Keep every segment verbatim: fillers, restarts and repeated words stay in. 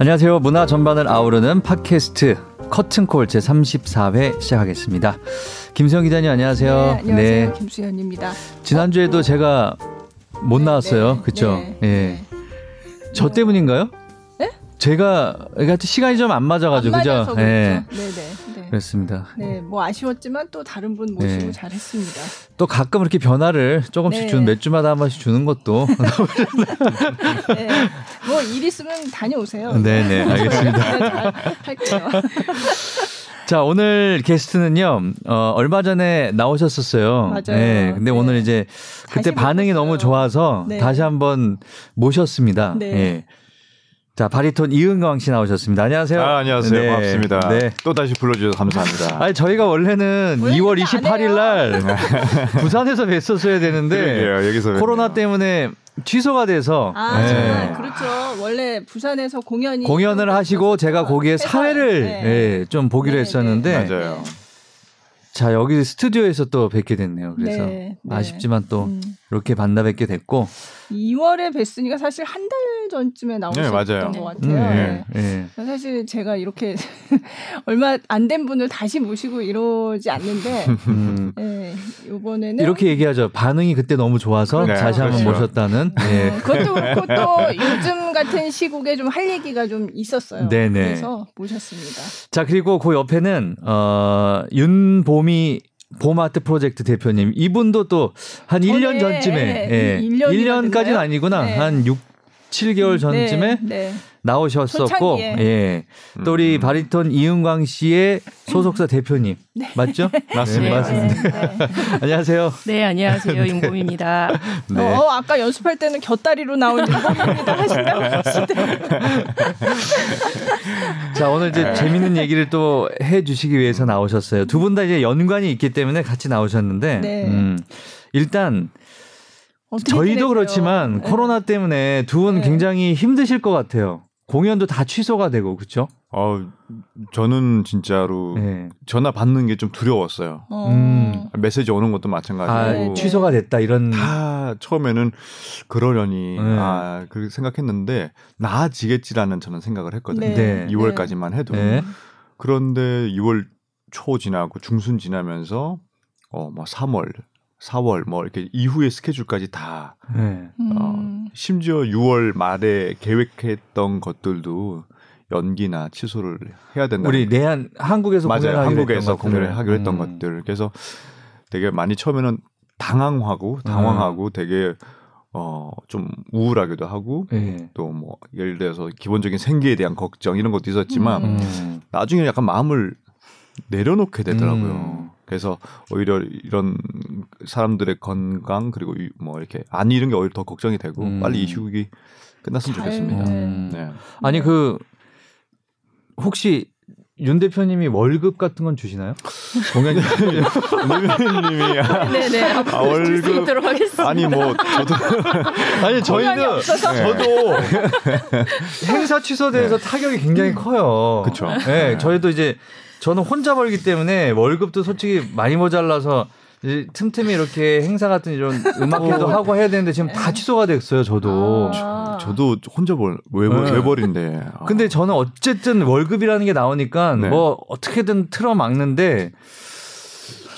안녕하세요. 문화 전반을 아우르는 팟캐스트 커튼콜 제삼십사 회 시작하겠습니다. 김수현 기자님 안녕하세요. 네, 안녕하세요. 네. 김수현입니다. 지난주에도 어, 제가 못 네, 나왔어요. 네, 그렇죠? 네, 네. 네. 저 때문인가요? 네? 제가 그러니까 시간이 좀 안 맞아가지고 안 그죠? 네. 네, 네, 네. 그렇습니다. 네, 뭐 아쉬웠지만 또 다른 분 모시고 네. 잘했습니다. 또 가끔 이렇게 변화를 조금씩 네. 주는 몇 주마다 한 번씩 주는 것도 네. 뭐 일 있으면 다녀오세요. 네, 네, 알겠습니다. 잘 할게요. 자, 오늘 게스트는요. 어, 얼마 전에 나오셨었어요. 맞아요. 네, 근데 네. 오늘 이제 그때 반응이 해봤어요. 너무 좋아서 네. 다시 한번 모셨습니다. 네. 네. 자, 바리톤 이은광 씨 나오셨습니다. 안녕하세요. 아, 안녕하세요. 네. 고맙습니다. 네. 또 다시 불러주셔서 감사합니다. 아니, 저희가 원래는 이월 이십팔일 날 부산에서 뵀었어야 되는데 그러게요, 여기서 코로나 뵙네요. 때문에 취소가 돼서 아, 네. 그렇죠. 원래 부산에서 공연이 공연을 하시고 제가 거기에 사회를 네. 네, 좀 보기로 네, 했었는데 네. 맞아요. 자, 여기 스튜디오에서 또 뵙게 됐네요. 그래서 네, 네. 아쉽지만 또 음. 이렇게 만나뵙게 됐고 이월에 뵀으니까 사실 한 달 전쯤에 나오셨던 네, 것 같아요. 네, 네. 네. 사실 제가 이렇게 얼마 안 된 분을 다시 모시고 이러지 않는데 음. 네, 이번에는 이렇게 얘기하죠. 반응이 그때 너무 좋아서 네, 다시 한번 그렇죠. 모셨다는 네. 네. 그것도 그렇고 또 요즘 같은 시국에 좀 할 얘기가 좀 있었어요. 네, 네. 그래서 모셨습니다. 자, 그리고 그 옆에는 어, 윤보미 봄아트 프로젝트 대표님. 이분도 또 한 일 년 전쯤에 예. 일 년까지는 됐나요? 아니구나. 네. 한 육, 칠 개월 전쯤에 네. 네. 나오셨었고 예. 음. 또 우리 바리톤 이은광 씨의 소속사 대표님. 네. 맞죠? 맞습니다. 네, 맞습니다. 네. 안녕하세요. 네, 안녕하세요. 윤범입니다. 네. 네. 어, 아까 연습할 때는 곁다리로 나온 윤범입니다. 하신다고 자, 오늘 이제 네. 재밌는 얘기를 또 해 주시기 위해서 나오셨어요. 두 분 다 이제 연관이 있기 때문에 같이 나오셨는데 네. 음. 일단 저희도 그렇지만 네. 코로나 때문에 두 분 네. 굉장히 힘드실 것 같아요. 공연도 다 취소가 되고 그렇죠? 어, 저는 진짜로 네. 전화 받는 게 좀 두려웠어요. 어. 음. 메시지 오는 것도 마찬가지고 아, 취소가 됐다 이런 다 처음에는 그러려니 네. 아, 그렇게 생각했는데 나아지겠지라는 저는 생각을 했거든요. 네. 이월까지만 해도 네. 그런데 이월 초 지나고 중순 지나면서 어, 뭐 삼월 사월 뭐 이렇게 이후의 스케줄까지 다 네. 어, 심지어 유월 말에 계획했던 것들도 연기나 취소를 해야 된다. 우리 내한 한국에서 맞아요. 한국에서 공연을 하기로 했던 음. 것들. 그래서 되게 많이 처음에는 당황하고 당황하고 음. 되게 어, 좀 우울하기도 하고 네. 또 뭐 예를 들어서 기본적인 생계에 대한 걱정 이런 것도 있었지만 음. 나중에 약간 마음을 내려놓게 되더라고요. 음. 그래서 오히려 이런 사람들의 건강 그리고 뭐 이렇게 안 이런 게 오히려 더 걱정이 되고 음. 빨리 이 시국이 끝났으면 좋겠습니다. 음. 네. 아니 그 혹시 윤 대표님이 월급 같은 건 주시나요? 공연 대표님이 네네 아, 월급 아니 뭐 저도 아니 저희는 저도 행사 취소돼서 네. 타격이 굉장히 커요. 그렇죠. 네, 네. 저희도 이제. 저는 혼자 벌기 때문에 월급도 솔직히 많이 모자라서 이제 틈틈이 이렇게 행사 같은 이런 음악회도 하고 해야 되는데 지금 다 취소가 됐어요. 저도 아~ 저, 저도 혼자 벌 외벌인데 네. 아. 근데 저는 어쨌든 월급이라는 게 나오니까 네. 뭐 어떻게든 틀어 막는데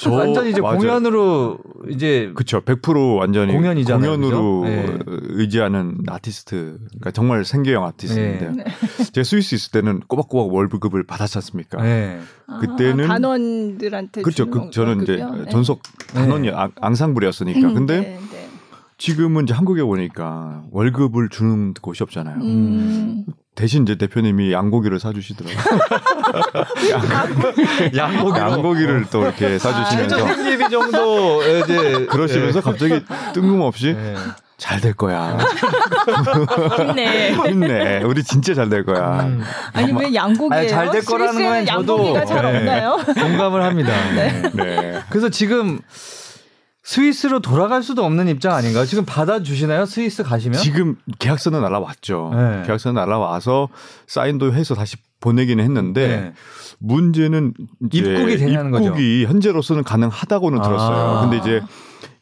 저, 완전히 이제 맞아요. 공연으로 이제 그렇죠. 백 퍼센트 완전히 공연이잖아요, 공연으로 네. 의지하는 아티스트 그러니까 정말 생계형 아티스트인데 네. 제가 스위스 있을 때는 꼬박꼬박 월급을 받았지 않습니까? 네. 그때는 아, 단원들한테 그렇죠. 그, 저는 이제 네. 전속 단원이 네. 앙상블이었으니까 근데 네, 네. 지금은 이제 한국에 오니까 월급을 주는 곳이 없잖아요. 음. 대신 이제 대표님이 양고기를 사주시더라고요. 양고기, 양고기를 또 이렇게 사주시면서 아, 생리비 정도 이제 그러시면서 네. 갑자기 뜬금없이 네. 잘 될 거야. 힘내, 힘내. 우리 진짜 잘 될 거야. 음. 아니 왜 양고기예요? 잘 될 거라는 건 저도 네. 공감을 합니다. 네. 네. 그래서 지금. 스위스로 돌아갈 수도 없는 입장 아닌가요? 지금 받아주시나요? 스위스 가시면? 지금 계약서는 날라왔죠. 네. 계약서는 날라와서 사인도 해서 다시 보내기는 했는데 네. 문제는 이제 입국이 되냐는 입국이 거죠. 입국이 현재로서는 가능하다고는 아. 들었어요. 근데 이제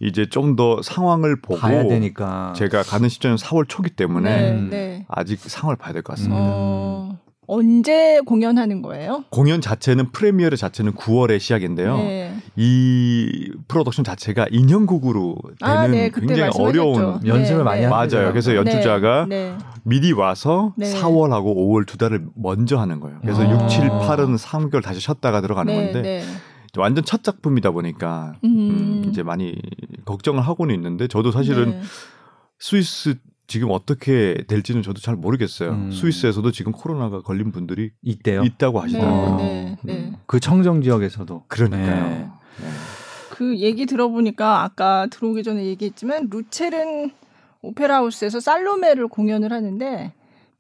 이제 좀 더 상황을 보고 봐야 되니까. 제가 가는 시점은 사월 초기 때문에 네, 네. 아직 상황을 봐야 될 것 같습니다. 어... 언제 공연하는 거예요? 공연 자체는 프리미어를 자체는 구월에 시작인데요. 네. 이 프로덕션 자체가 인형곡으로 되는 아, 네. 굉장히 말씀하셨죠. 어려운 네, 연습을 네. 많이 하는 거예요. 맞아요. 그래서 연주자가 네. 네. 미리 와서 네. 사월하고 오월 두 달을 먼저 하는 거예요. 그래서 아. 육, 칠, 팔은 삼 개월 다시 쉬었다가 들어가는 네, 건데 네. 완전 첫 작품이다 보니까 음. 음, 이제 많이 걱정을 하고는 있는데 저도 사실은 네. 스위스 지금 어떻게 될지는 저도 잘 모르겠어요. 음. 스위스에서도 지금 코로나가 걸린 분들이 있대요. 있다고 하시더라고요. 네, 네, 네. 그 청정 지역에서도. 그러니까요. 네. 네. 그 얘기 들어보니까 아까 들어오기 전에 얘기했지만 루체른 오페라하우스에서 살로메를 공연을 하는데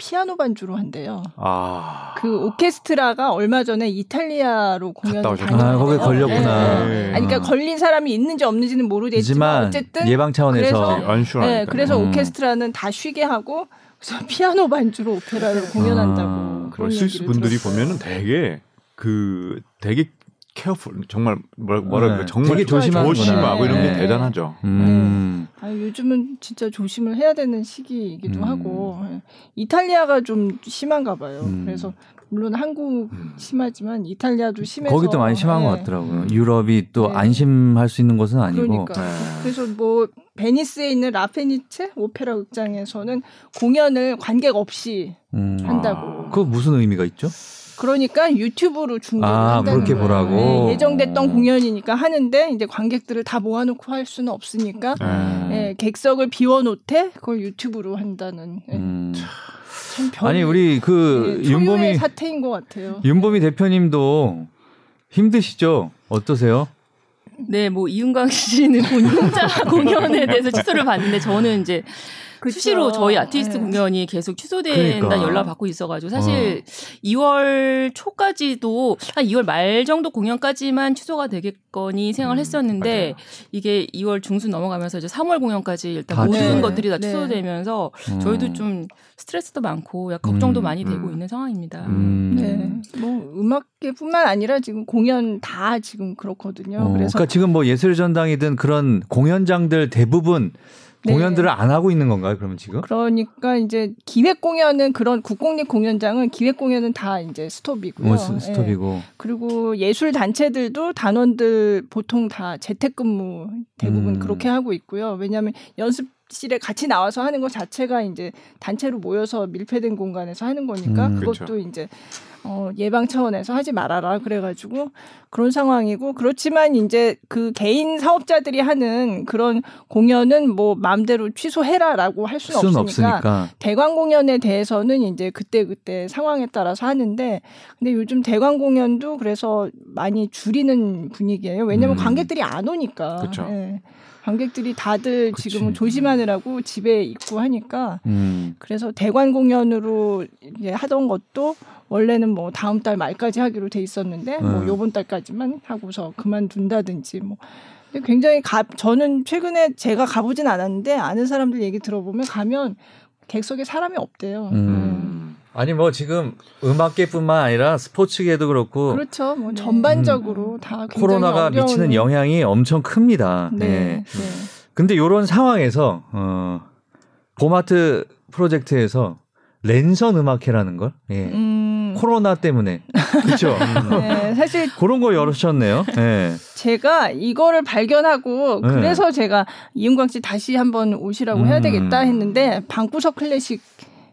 피아노 반주로 한대요. 아. 그 오케스트라가 얼마 전에 이탈리아로 공연을 다녀왔어요. 아, 거기 걸렸구나. 네. 네. 아니, 그러니까 걸린 사람이 있는지 없는지는 모르겠지만 어쨌든 예방 차원에서 그래서, 네, 그래서 음. 오케스트라는 다 쉬게 하고 그래서 피아노 반주로 오페라를 공연한다고. 아. 그런 스위스 분들이 보면은 되게 그 되게 케어풀 정말 뭐라, 뭐라 네. 그래 정말 되게 조심하고 네. 이런 게 네. 대단하죠. 음. 네. 아, 요즘은 진짜 조심을 해야 되는 시기이기도 음. 하고 네. 이탈리아가 좀 심한가 봐요. 음. 그래서 물론 한국 심하지만 이탈리아도 심해서 거기도 많이 심한 네. 것 같더라고요. 유럽이 또 네. 안심할 수 있는 곳은 아니고. 그러니까. 네. 그래서 뭐 베니스에 있는 라페니체 오페라 극장에서는 공연을 관객 없이 음. 한다고. 아. 그 무슨 의미가 있죠? 그러니까 유튜브로 중계를 아, 한다는 그렇게 거예요. 보라고. 네, 예정됐던 오. 공연이니까 하는데 이제 관객들을 다 모아놓고 할 수는 없으니까 네, 객석을 비워놓되 그걸 유튜브로 한다는. 네. 음. 참 변. 아니 우리 그 네, 윤범희 사태인 것 같아요. 윤범희 네. 대표님도 힘드시죠? 어떠세요? 네, 뭐 이은광 씨는 혼자 공연에 대해서 취소를 받는데 저는 이제. 그렇죠. 수시로 저희 아티스트 네. 공연이 계속 취소된다는 그러니까. 연락 받고 있어가지고 사실 어. 이월 초까지도 한 이월 말 정도 공연까지만 취소가 되겠거니 생각을 음, 했었는데 맞아요. 이게 이월 중순 넘어가면서 이제 삼월 공연까지 일단 다 모든 네. 것들이 다 취소되면서 네. 저희도 좀 스트레스도 많고 약간 걱정도 음, 많이 음. 되고 있는 상황입니다. 음. 네, 뭐 음악계뿐만 아니라 지금 공연 다 지금 그렇거든요. 어, 그래서 그러니까 지금 뭐 예술전당이든 그런 공연장들 대부분 네. 공연들을 안 하고 있는 건가요? 그러면 지금? 그러니까 이제 기획 공연은 그런 국공립 공연장은 기획 공연은 다 이제 스톱이고요. 어, 스, 스톱이고. 예. 그리고 예술 단체들도 단원들 보통 다 재택근무 대부분 음. 그렇게 하고 있고요. 왜냐하면 연습실에 같이 나와서 하는 것 자체가 이제 단체로 모여서 밀폐된 공간에서 하는 거니까 음. 그것도 그렇죠. 이제 어, 예방 차원에서 하지 말아라 그래가지고 그런 상황이고 그렇지만 이제 그 개인 사업자들이 하는 그런 공연은 뭐 마음대로 취소해라라고 할 수는, 수는 없으니까, 없으니까 대관 공연에 대해서는 이제 그때 그때 상황에 따라서 하는데 근데 요즘 대관 공연도 그래서 많이 줄이는 분위기예요. 왜냐하면 음. 관객들이 안 오니까. 그렇죠. 예. 관객들이 다들 그치. 지금은 조심하느라고 집에 있고 하니까 음. 그래서 대관 공연으로 이제 하던 것도 원래는 뭐 다음 달 말까지 하기로 돼 있었는데 음. 뭐 요번 달까지만 하고서 그만둔다든지 뭐 근데 굉장히 가, 저는 최근에 제가 가보진 않았는데 아는 사람들 얘기 들어보면 가면 객석에 사람이 없대요. 음. 음. 아니 뭐 지금 음악계뿐만 아니라 스포츠계도 그렇고 그렇죠. 뭐 전반적으로 음. 다 굉장히 코로나가 어려운... 미치는 영향이 엄청 큽니다. 네. 네. 네. 근데 이런 상황에서 어, 봄아트 프로젝트에서 랜선 음악회라는 걸 예. 음... 코로나 때문에 그렇죠. 네, 사실 그런 거 열으셨네요. 네. 제가 이거를 발견하고 네. 그래서 제가 이은광 씨 다시 한번 오시라고 음... 해야 되겠다 했는데 방구석 클래식.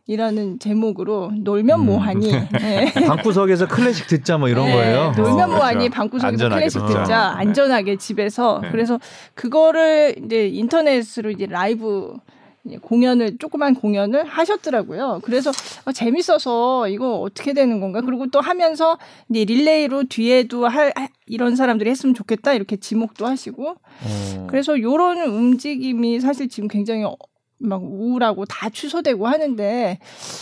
이라는 제목으로 놀면 뭐하니 네. 방구석에서 클래식 듣자 뭐 이런 네. 거예요. 놀면 어, 뭐하니 그렇죠. 방구석에서 클래식 듣자, 듣자. 네. 안전하게 집에서 네. 그래서 그거를 이제 인터넷으로 이제 라이브 공연을 조그만 공연을 하셨더라고요. 그래서 어, 재밌어서 이거 어떻게 되는 건가? 그리고 또 하면서 이제 릴레이로 뒤에도 할 이런 사람들이 했으면 좋겠다 이렇게 지목도 하시고 오. 그래서 이런 움직임이 사실 지금 굉장히 막 우울하고 다 취소되고 하는데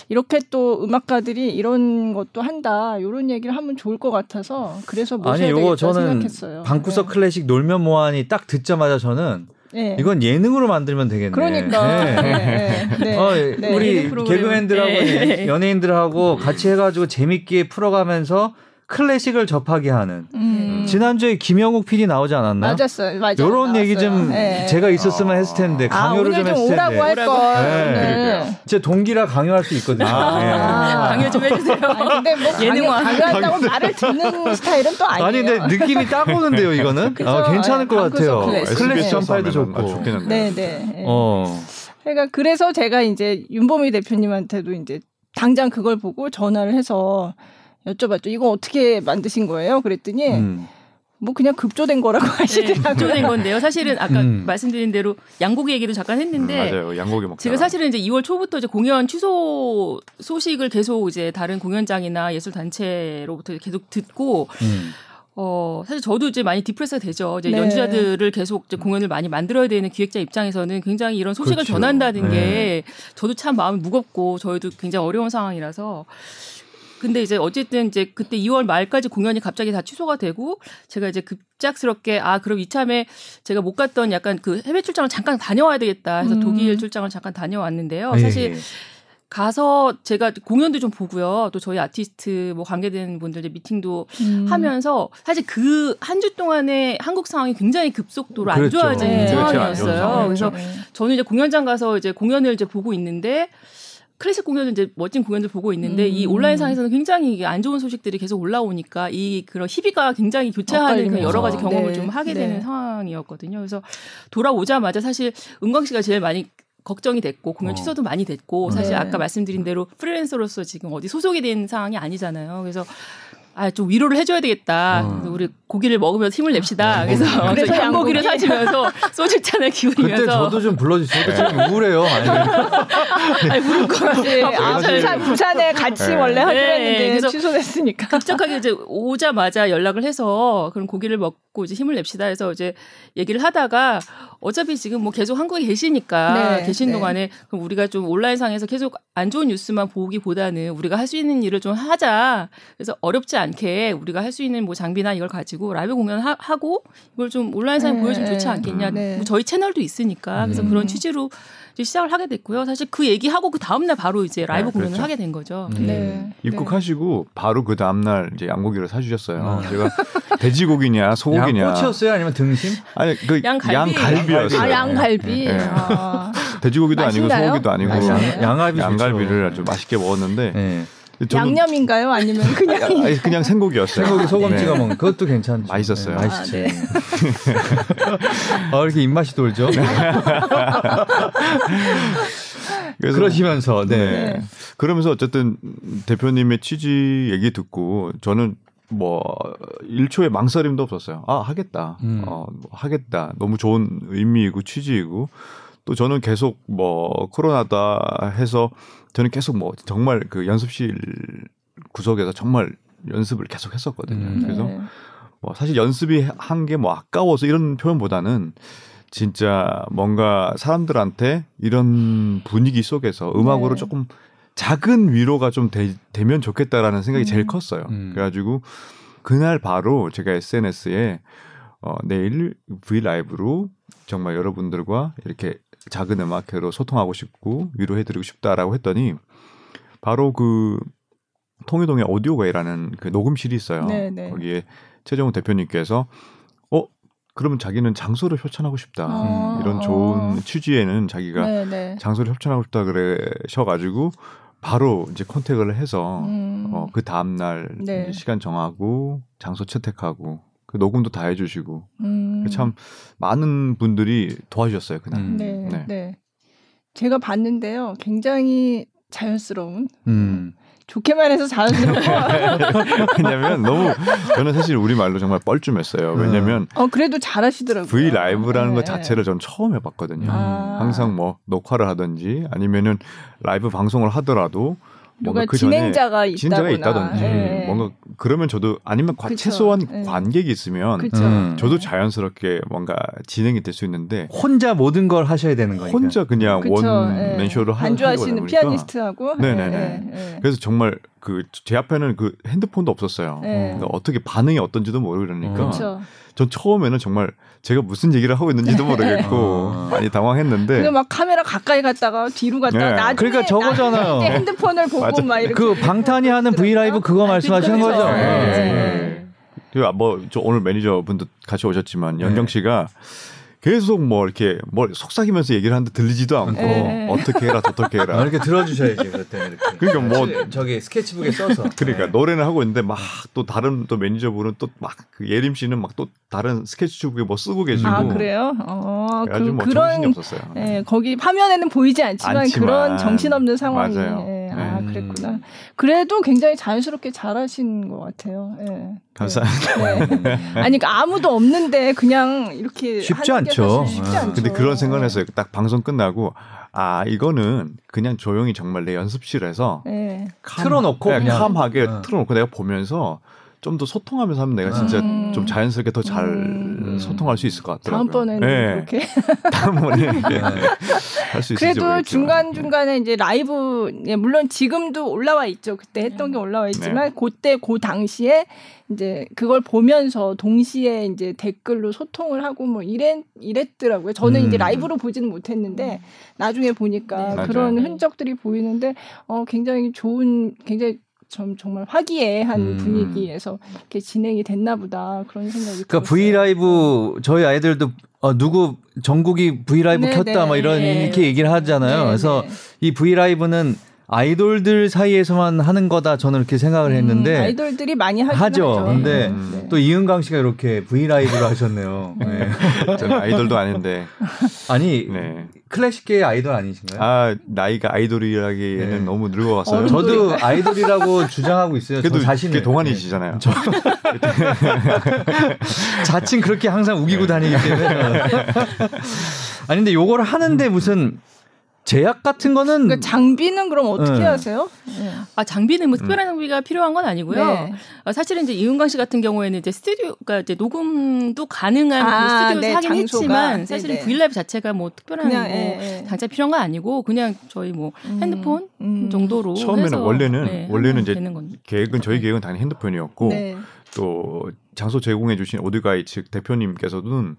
이렇게 또 음악가들이 이런 것도 한다 이런 얘기를 하면 좋을 것 같아서 그래서 모셔야 되겠다 이거 저는 생각했어요. 방구석 네. 클래식 놀면 뭐하니 딱 듣자마자 저는 네. 이건 예능으로 만들면 되겠네. 그러니까 네. 네. 네. 네. 어, 네. 우리 개그맨들하고 네. 연예인들하고 같이 해가지고 재밌게 풀어가면서 클래식을 접하게 하는. 음. 지난주에 김영욱 피디 나오지 않았나요? 맞았어요. 맞아요. 이런 얘기 좀 네. 제가 있었으면 했을 텐데 강요를 아, 좀 했을 텐데. 오늘 좀 오라고 할 걸. 네. 네. 제 동기라 강요할 수 있거든요. 아. 네. 아. 강요 좀 해주세요. 아니, 근데 뭐 예능화. 강요한다고 말을 듣는 스타일은 또 아니에요. 아니 근데 느낌이 딱 오는데요 이거는. 아, 괜찮을 것 같아요. 클래식 전파에도 좋고. 네네. 네. 어. 그러니까 그래서 제가 이제 윤범희 대표님한테도 이제 당장 그걸 보고 전화를 해서 여쭤봤죠. 이거 어떻게 만드신 거예요? 그랬더니 음. 뭐 그냥 급조된 거라고 하시더라고요. 네, 급조된 건데요. 사실은 아까 음. 말씀드린 대로 양고기 얘기도 잠깐 했는데 음, 맞아요. 양고기 먹자. 제가 사실은 이제 이월 초부터 이제 공연 취소 소식을 계속 이제 다른 공연장이나 예술 단체로부터 계속 듣고 음. 어, 사실 저도 이제 많이 디프레스가 되죠. 이제 네. 연주자들을 계속 이제 공연을 많이 만들어야 되는 기획자 입장에서는 굉장히 이런 소식을 그렇죠. 전한다는 네. 게 저도 참 마음이 무겁고 저희도 굉장히 어려운 상황이라서 근데 이제 어쨌든 이제 그때 이월 말까지 공연이 갑자기 다 취소가 되고 제가 이제 급작스럽게 아 그럼 이참에 제가 못 갔던 약간 그 해외 출장을 잠깐 다녀와야 되겠다 해서 음. 독일 출장을 잠깐 다녀왔는데요. 네. 사실 가서 제가 공연도 좀 보고요. 또 저희 아티스트 뭐 관계된 분들 이제 미팅도 음. 하면서 사실 그 한 주 동안에 한국 상황이 굉장히 급속도로 안 그랬죠. 좋아진 네. 상황이었어요. 그래서 저는 이제 공연장 가서 이제 공연을 이제 보고 있는데 클래식 공연을 이제 멋진 공연을 보고 있는데 음. 이 온라인상에서는 굉장히 안 좋은 소식들이 계속 올라오니까 이 그런 희비가 굉장히 교차하는 그 여러 가지 경험을 네. 좀 하게 네. 되는 상황이었거든요. 그래서 돌아오자마자 사실 은광 씨가 제일 많이 걱정이 됐고 공연 어. 취소도 많이 됐고 사실 네. 아까 말씀드린 대로 프리랜서로서 지금 어디 소속이 된 상황이 아니잖아요. 그래서 아, 좀 위로를 해줘야 되겠다. 어. 그래서 우리 고기를 먹으면서 힘을 냅시다. 어. 그래서 양고기를 사시면서 소주잔을 기울이면서. 그때 저도 좀 불러주세요. 네. 지금 우울해요. 아니, 아니 부를 거 같아요. 부산, 부산에 같이 네. 원래 하기로 했는데 네. 취소됐으니까. 급격하게 이제 오자마자 연락을 해서 그럼 고기를 먹고 이제 힘을 냅시다 해서 이제 얘기를 하다가 어차피 지금 뭐 계속 한국에 계시니까 네. 계신 네. 동안에 그럼 우리가 좀 온라인상에서 계속 안 좋은 뉴스만 보기보다는 우리가 할 수 있는 일을 좀 하자. 그래서 어렵지 않 않게 우리가 할 수 있는 뭐 장비나 이걸 가지고 라이브 공연하고 이걸 좀 온라인상에 네. 보여주면 좋지 않겠냐. 네. 뭐 저희 채널도 있으니까 음. 그래서 그런 취지로 이제 시작을 하게 됐고요. 사실 그 얘기하고 그 다음날 바로 이제 라이브 아, 공연을 그렇죠. 하게 된 거죠. 음. 네. 입국하시고 바로 그 다음날 이제 양고기를 사주셨어요. 어. 제가 돼지고기냐 소고기냐. 양꼬치였어요 아니면 등심? 아니 그 양갈비. 양갈비였어요. 아, 양갈비. 네. 아. 돼지고기도 맛있나요? 아니고 소고기도 아니고 양, 양갈비 양갈비를 아주 맛있게 먹었는데. 네. 양념인가요? 아니면 그냥 아니, 그냥 생고기였어요. 생고기 소금 네. 찍어 먹는 그것도 괜찮죠. 맛있었어요. 네, 맛있지. 아, 네. 아, 이렇게 입맛이 돌죠. 그래서, 그러시면서 네. 네. 그러면서 어쨌든 대표님의 취지 얘기 듣고 저는 뭐 일초의 망설임도 없었어요. 아 하겠다. 음. 어, 하겠다. 너무 좋은 의미이고 취지이고 또 저는 계속 뭐 코로나다 해서. 저는 계속 뭐 정말 그 연습실 구석에서 정말 연습을 계속 했었거든요. 음, 그래서 네. 뭐 사실 연습이 한 게 뭐 아까워서 이런 표현보다는 진짜 뭔가 사람들한테 이런 분위기 속에서 음악으로 네. 조금 작은 위로가 좀 되, 되면 좋겠다라는 생각이 음, 제일 컸어요. 음. 그래가지고 그날 바로 제가 에스엔에스에 어, 내일 브이라이브로 정말 여러분들과 이렇게 작은 음악회로 소통하고 싶고 위로해드리고 싶다라고 했더니 바로 그 통일동에 오디오가이라는 그 녹음실이 있어요. 네네. 거기에 최정훈 대표님께서 어? 그러면 자기는 장소를 협찬하고 싶다. 아~ 이런 좋은 취지에는 자기가 네네. 장소를 협찬하고 싶다 그러셔가지고 바로 이제 컨택을 해서 음~ 어, 그 다음날 네. 시간 정하고 장소 채택하고 그 녹음도 다 해주시고 음. 참 많은 분들이 도와주셨어요 그날. 음. 네, 네. 네, 제가 봤는데요, 굉장히 자연스러운. 음. 좋게만 해서 자연스럽고. 왜냐면 너무 저는 사실 우리 말로 정말 뻘쭘했어요. 왜냐면 어 그래도 잘하시더라고요. V 라이브라는 네. 것 자체를 전 처음 해봤거든요. 아. 항상 뭐 녹화를 하든지 아니면은 라이브 방송을 하더라도. 뭔가 그 진행자가, 진행자가 있다든지 네. 뭔가 그러면 저도 아니면 과, 최소한 네. 관객이 있으면 음. 저도 자연스럽게 뭔가 진행이 될 수 있는데 혼자 모든 걸 하셔야 되는 거니까 혼자 그냥 원맨쇼를 네. 하는 거다 보니까 반주하시는 피아니스트하고 네네네 네. 네. 그래서 정말 그 제 앞에는 그 핸드폰도 없었어요. 네. 그러니까 어떻게 반응이 어떤지도 모르고 그러니까 음. 전 처음에는 정말 제가 무슨 얘기를 하고 있는지도 모르겠고 아. 많이 당황했는데 그냥 막 카메라 가까이 갔다가 뒤로 갔다가 네. 나중에 그러니까 저거잖아요. 핸드폰을 보고 막 이렇게 그 방탄이 하는 브이라이브 그거 말씀하시는 거죠. 네. 네. 네. 뭐 저 오늘 매니저분도 같이 오셨지만 네. 연경 씨가 계속 뭐 이렇게 뭘 속삭이면서 얘기를 하는데 들리지도 않고 에이. 어떻게 해라 저렇게 해라 이렇게 들어주셔야지 그때 이렇게 그러니까 뭐 저기 스케치북에 써서 그러니까 네. 노래는 하고 있는데 막 또 다른 또 매니저분은 또 막 그 예림 씨는 막 또 다른 스케치북에 뭐 쓰고 계시고 아 그래요? 어 그, 뭐 그런 정신이 없었어요. 예 거기 화면에는 보이지 않지만, 않지만 그런 정신없는 상황이 맞아요. 예, 아 음. 그랬구나. 그래도 굉장히 자연스럽게 잘하신 것 같아요. 예. 감사합니다. 네. 아니 그러니까 아무도 없는데 그냥 이렇게 쉽지 않죠. 쉽지 않죠. 근데 그런 생각을 했어요. 딱 방송 끝나고 아 이거는 그냥 조용히 정말 내 연습실에서 네. 캄, 틀어놓고 네, 그냥 캄하게 네. 틀어놓고 내가 보면서 좀 더 소통하면서 하면 내가 진짜 음. 좀 자연스럽게 더 잘 음. 소통할 수 있을 것 같더라고요. 다음번에는 네. 그렇게 다음번에 네. 할 수 있을지 그래도 모르겠지만. 중간중간에 이제 라이브 물론 지금도 올라와 있죠. 그때 했던 게 올라와 있지만 네. 그때 그 당시에 이제 그걸 보면서 동시에 이제 댓글로 소통을 하고 뭐 이랬 이랬더라고요. 저는 음. 이제 라이브로 보지는 못했는데 나중에 보니까 네. 그런 맞아요. 흔적들이 보이는데 어 굉장히 좋은 굉장히 좀 정말 화기애애한 음. 분위기에서 이렇게 진행이 됐나 보다 그런 생각이 들어요. 그러니까 브이라이브 저희 아이들도 어, 누구 전국이 브이라이브 켰다 네. 막 이런 네. 이렇게 얘기를 하잖아요. 네. 그래서 네. 이 브이라이브는 아이돌들 사이에서만 하는 거다 저는 이렇게 생각을 했는데 음, 아이돌들이 많이 하긴 하죠. 그런데 음. 네. 또 이은광 씨가 이렇게 브이라이브를 하셨네요. 네. 저는 아이돌도 아닌데 아니 네. 클래식계의 아이돌 아니신가요? 아 나이가 아이돌이라기에는 네. 너무 늙어갔어요. 저도 아이돌이라고 주장하고 있어요. 그래도 자신이 동안이시잖아요. 저... 자칭 그렇게 항상 우기고 네. 다니기 때문에 아니 근데 요걸 하는데 무슨 제약 같은 거는 그러니까 장비는 그럼 어떻게 네. 하세요? 네. 아 장비는 뭐 특별한 장비가 음. 필요한 건 아니고요. 네. 아, 사실은 이제 이은광 씨 같은 경우에는 이제 스튜디오, 그러니까 이제 녹음도 가능한 아, 그 스튜디오 사긴 네, 했지만 사실은 브이라이브 자체가 뭐 특별한 그냥, 뭐 네. 장차 필요한 건 아니고 그냥 저희 뭐 음. 핸드폰 음. 정도로 처음에는 해서 원래는 네, 원래는 이제 계획은 저희 계획은 당연히 핸드폰이었고 네. 또 장소 제공해주신 오디오가이 측 대표님께서는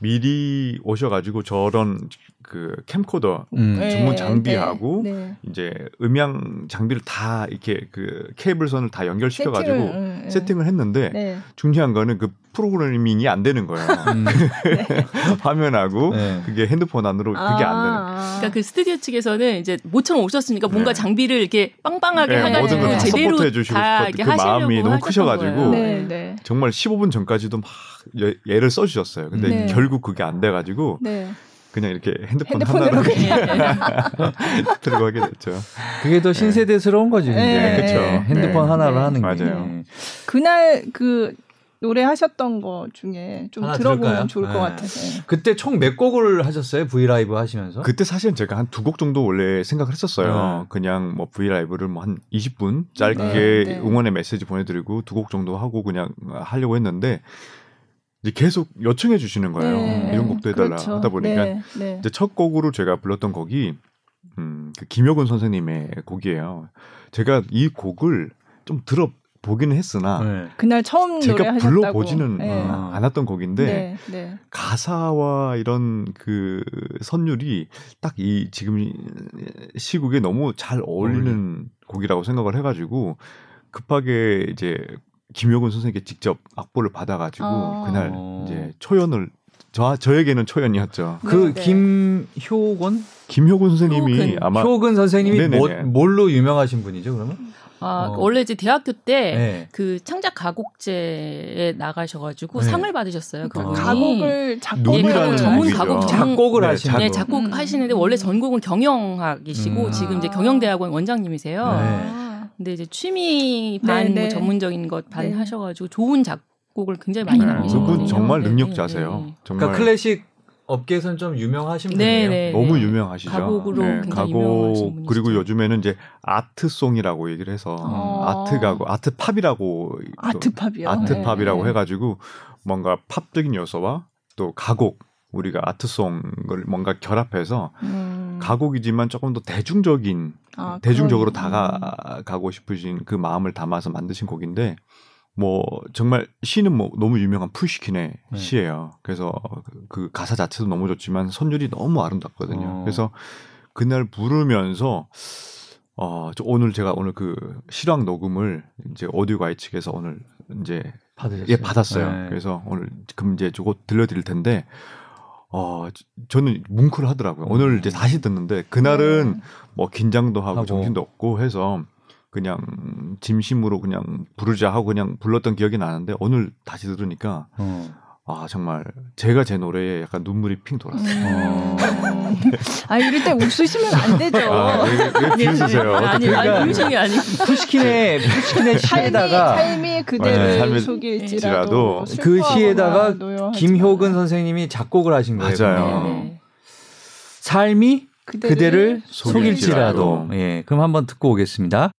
미리 오셔가지고 저런 그 캠코더 음. 전문 장비하고 네, 네. 이제 음향 장비를 다 이렇게 그 케이블 선을 다 연결시켜가지고 세팅을, 음, 음. 세팅을 했는데 네. 중요한 거는 그 프로그래밍이 안 되는 거예요. 음. 네. 화면하고 네. 그게 핸드폰 안으로 아~ 그게 안 되는. 그러니까 그 스튜디오 측에서는 이제 모처럼 오셨으니까 뭔가 네. 장비를 이렇게 빵빵하게 네, 해가지고 네. 제대로 다 이렇게 그 마음이 너무 크셔가지고 네, 네. 정말 십오 분 전까지도 막 얘를 써주셨어요. 근데 네. 결국 그게 안 돼가지고. 네. 그냥 이렇게 핸드폰 하나로 들고 하게 됐죠. 그게 더 신세대스러운 거지. 네, 그렇죠. 핸드폰 네. 하나로 네. 하는 게. 맞아요. 그날 그 노래 하셨던 거 중에 좀 들어보면 들을까요? 좋을 네. 것 같아서. 그때 총 몇 곡을 하셨어요? 브이라이브 하시면서? 그때 사실은 제가 한 두 곡 정도 원래 생각을 했었어요. 네. 그냥 뭐 브이라이브를 뭐 한 이십 분 짧게 네. 네. 응원의 메시지 보내드리고 두 곡 정도 하고 그냥 하려고 했는데 이제 계속 요청해 주시는 거예요. 네, 이런 곡도 해달라 그렇죠. 하다 보니까 네, 네. 이제 첫 곡으로 제가 불렀던 곡이 음, 그 김여근 선생님의 곡이에요. 제가 이 곡을 좀 들어보기는 했으나 네. 그날 처음 제가 노래하셨다고. 불러보지는 네. 않았던 곡인데 네, 네. 가사와 이런 그 선율이 딱 이 지금 시국에 너무 잘 어울리는 음. 곡이라고 생각을 해가지고 급하게 이제 김여근 선생님께 직접 악보를 받아가지고 아~ 그날 이제 초연을 저 저에게는 초연이었죠. 그 네. 김효건 김효근 선생님이 효근. 아마 효근 선생님이 뭐, 뭘로 유명하신 분이죠? 그러면 아 어. 원래 이제 대학교 때 그 네. 창작 가곡제에 나가셔가지고 네. 상을 받으셨어요. 그분이 가곡을 작곡을 네, 전문 가곡 작곡을 네, 하시는 네, 작곡 음. 하시는데 원래 전공은 경영학이시고 음. 지금 이제 경영대학원 원장님이세요. 네. 근데 이제 취미 반 뭐 전문적인 것 반 네. 하셔가지고 좋은 작곡을 굉장히 많이 남기신 분이에요. 그분 정말 능력자세요. 네, 네. 정말 그러니까 클래식 업계에선 좀 유명하신 분이에요. 네, 네, 너무 유명하시죠. 가곡으로 네, 굉장히 가곡, 유명하신 분이죠. 그리고 요즘에는 이제 아트송이라고 얘기를 해서 아~ 아트 가곡, 아트 팝이라고 아트 팝이요. 아트 팝이라고 네. 해가지고 뭔가 팝적인 요소와 또 가곡 우리가 아트송을 뭔가 결합해서. 음. 가곡이지만 조금 더 대중적인 아, 대중적으로 다가가고 싶으신 그 마음을 담아서 만드신 곡인데 뭐 정말 시는 뭐 너무 유명한 푸시킨의 네. 시예요. 그래서 그 가사 자체도 너무 좋지만 선율이 너무 아름답거든요. 어. 그래서 그날 부르면서 어, 저 오늘 제가 오늘 그 실황 녹음을 이제 오디오가이 측에서 오늘 이제 받으셨어요? 예, 받았어요. 네. 그래서 오늘 그럼 이제 저거 들려드릴 텐데 어, 저는 뭉클 하더라고요. 음. 오늘 이제 다시 듣는데 그날은 네. 뭐 긴장도 하고, 하고 정신도 없고 해서 그냥 진심으로 그냥 부르자 하고 그냥 불렀던 기억이 나는데 오늘 다시 들으니까 음. 아 정말 제가 제 노래에 약간 눈물이 핑 돌았어요. 어... 네. 아 이럴 때 웃으시면 안 되죠. 아, 왜, 왜 비웃으세요? 아니, 그러니까 비웃음이 아니. 푸시킨의 푸시킨의 시에다가 삶이 그대를 속일지라도 네, 그 시에다가 김효근 선생님이 작곡을 하신 거예요. 맞아요. 네. 삶이 그대를, 그대를 속일지라도. 속일지라도. 예, 그럼 한번 듣고 오겠습니다.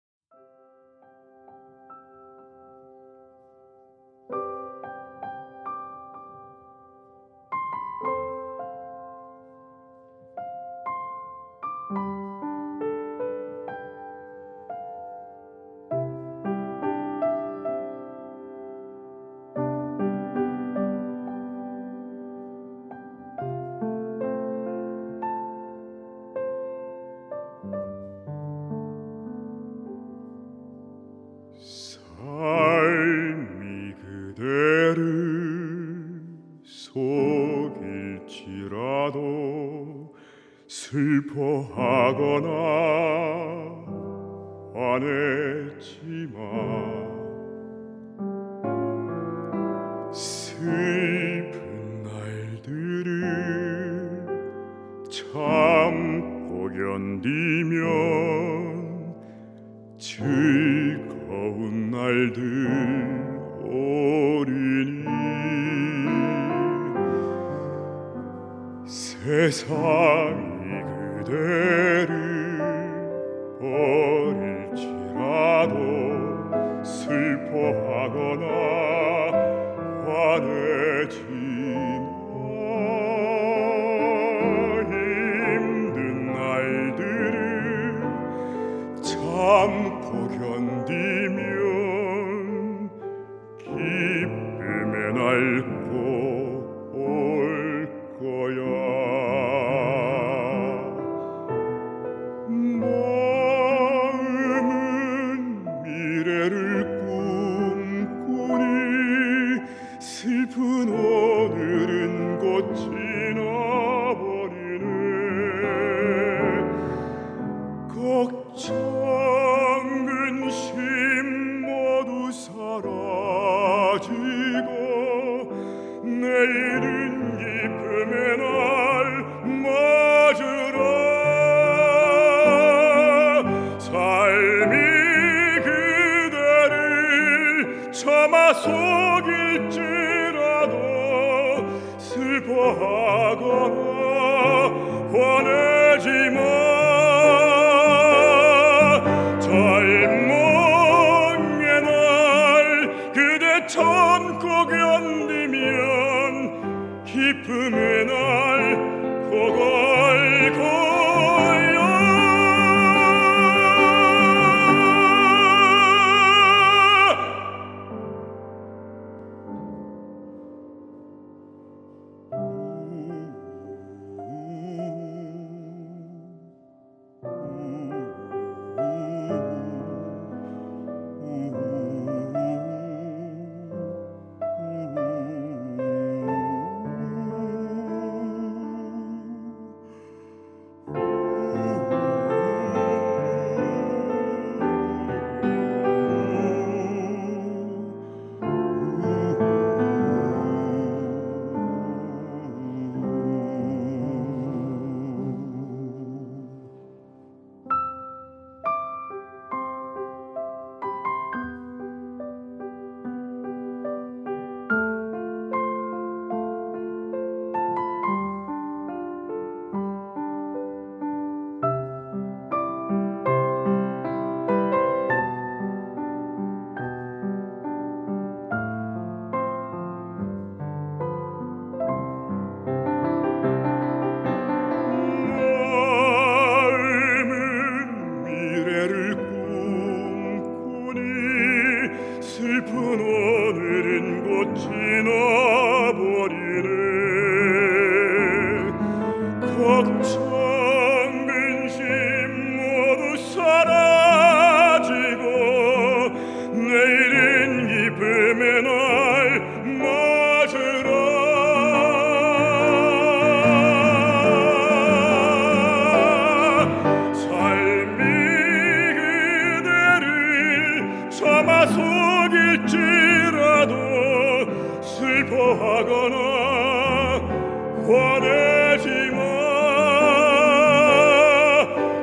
화내지마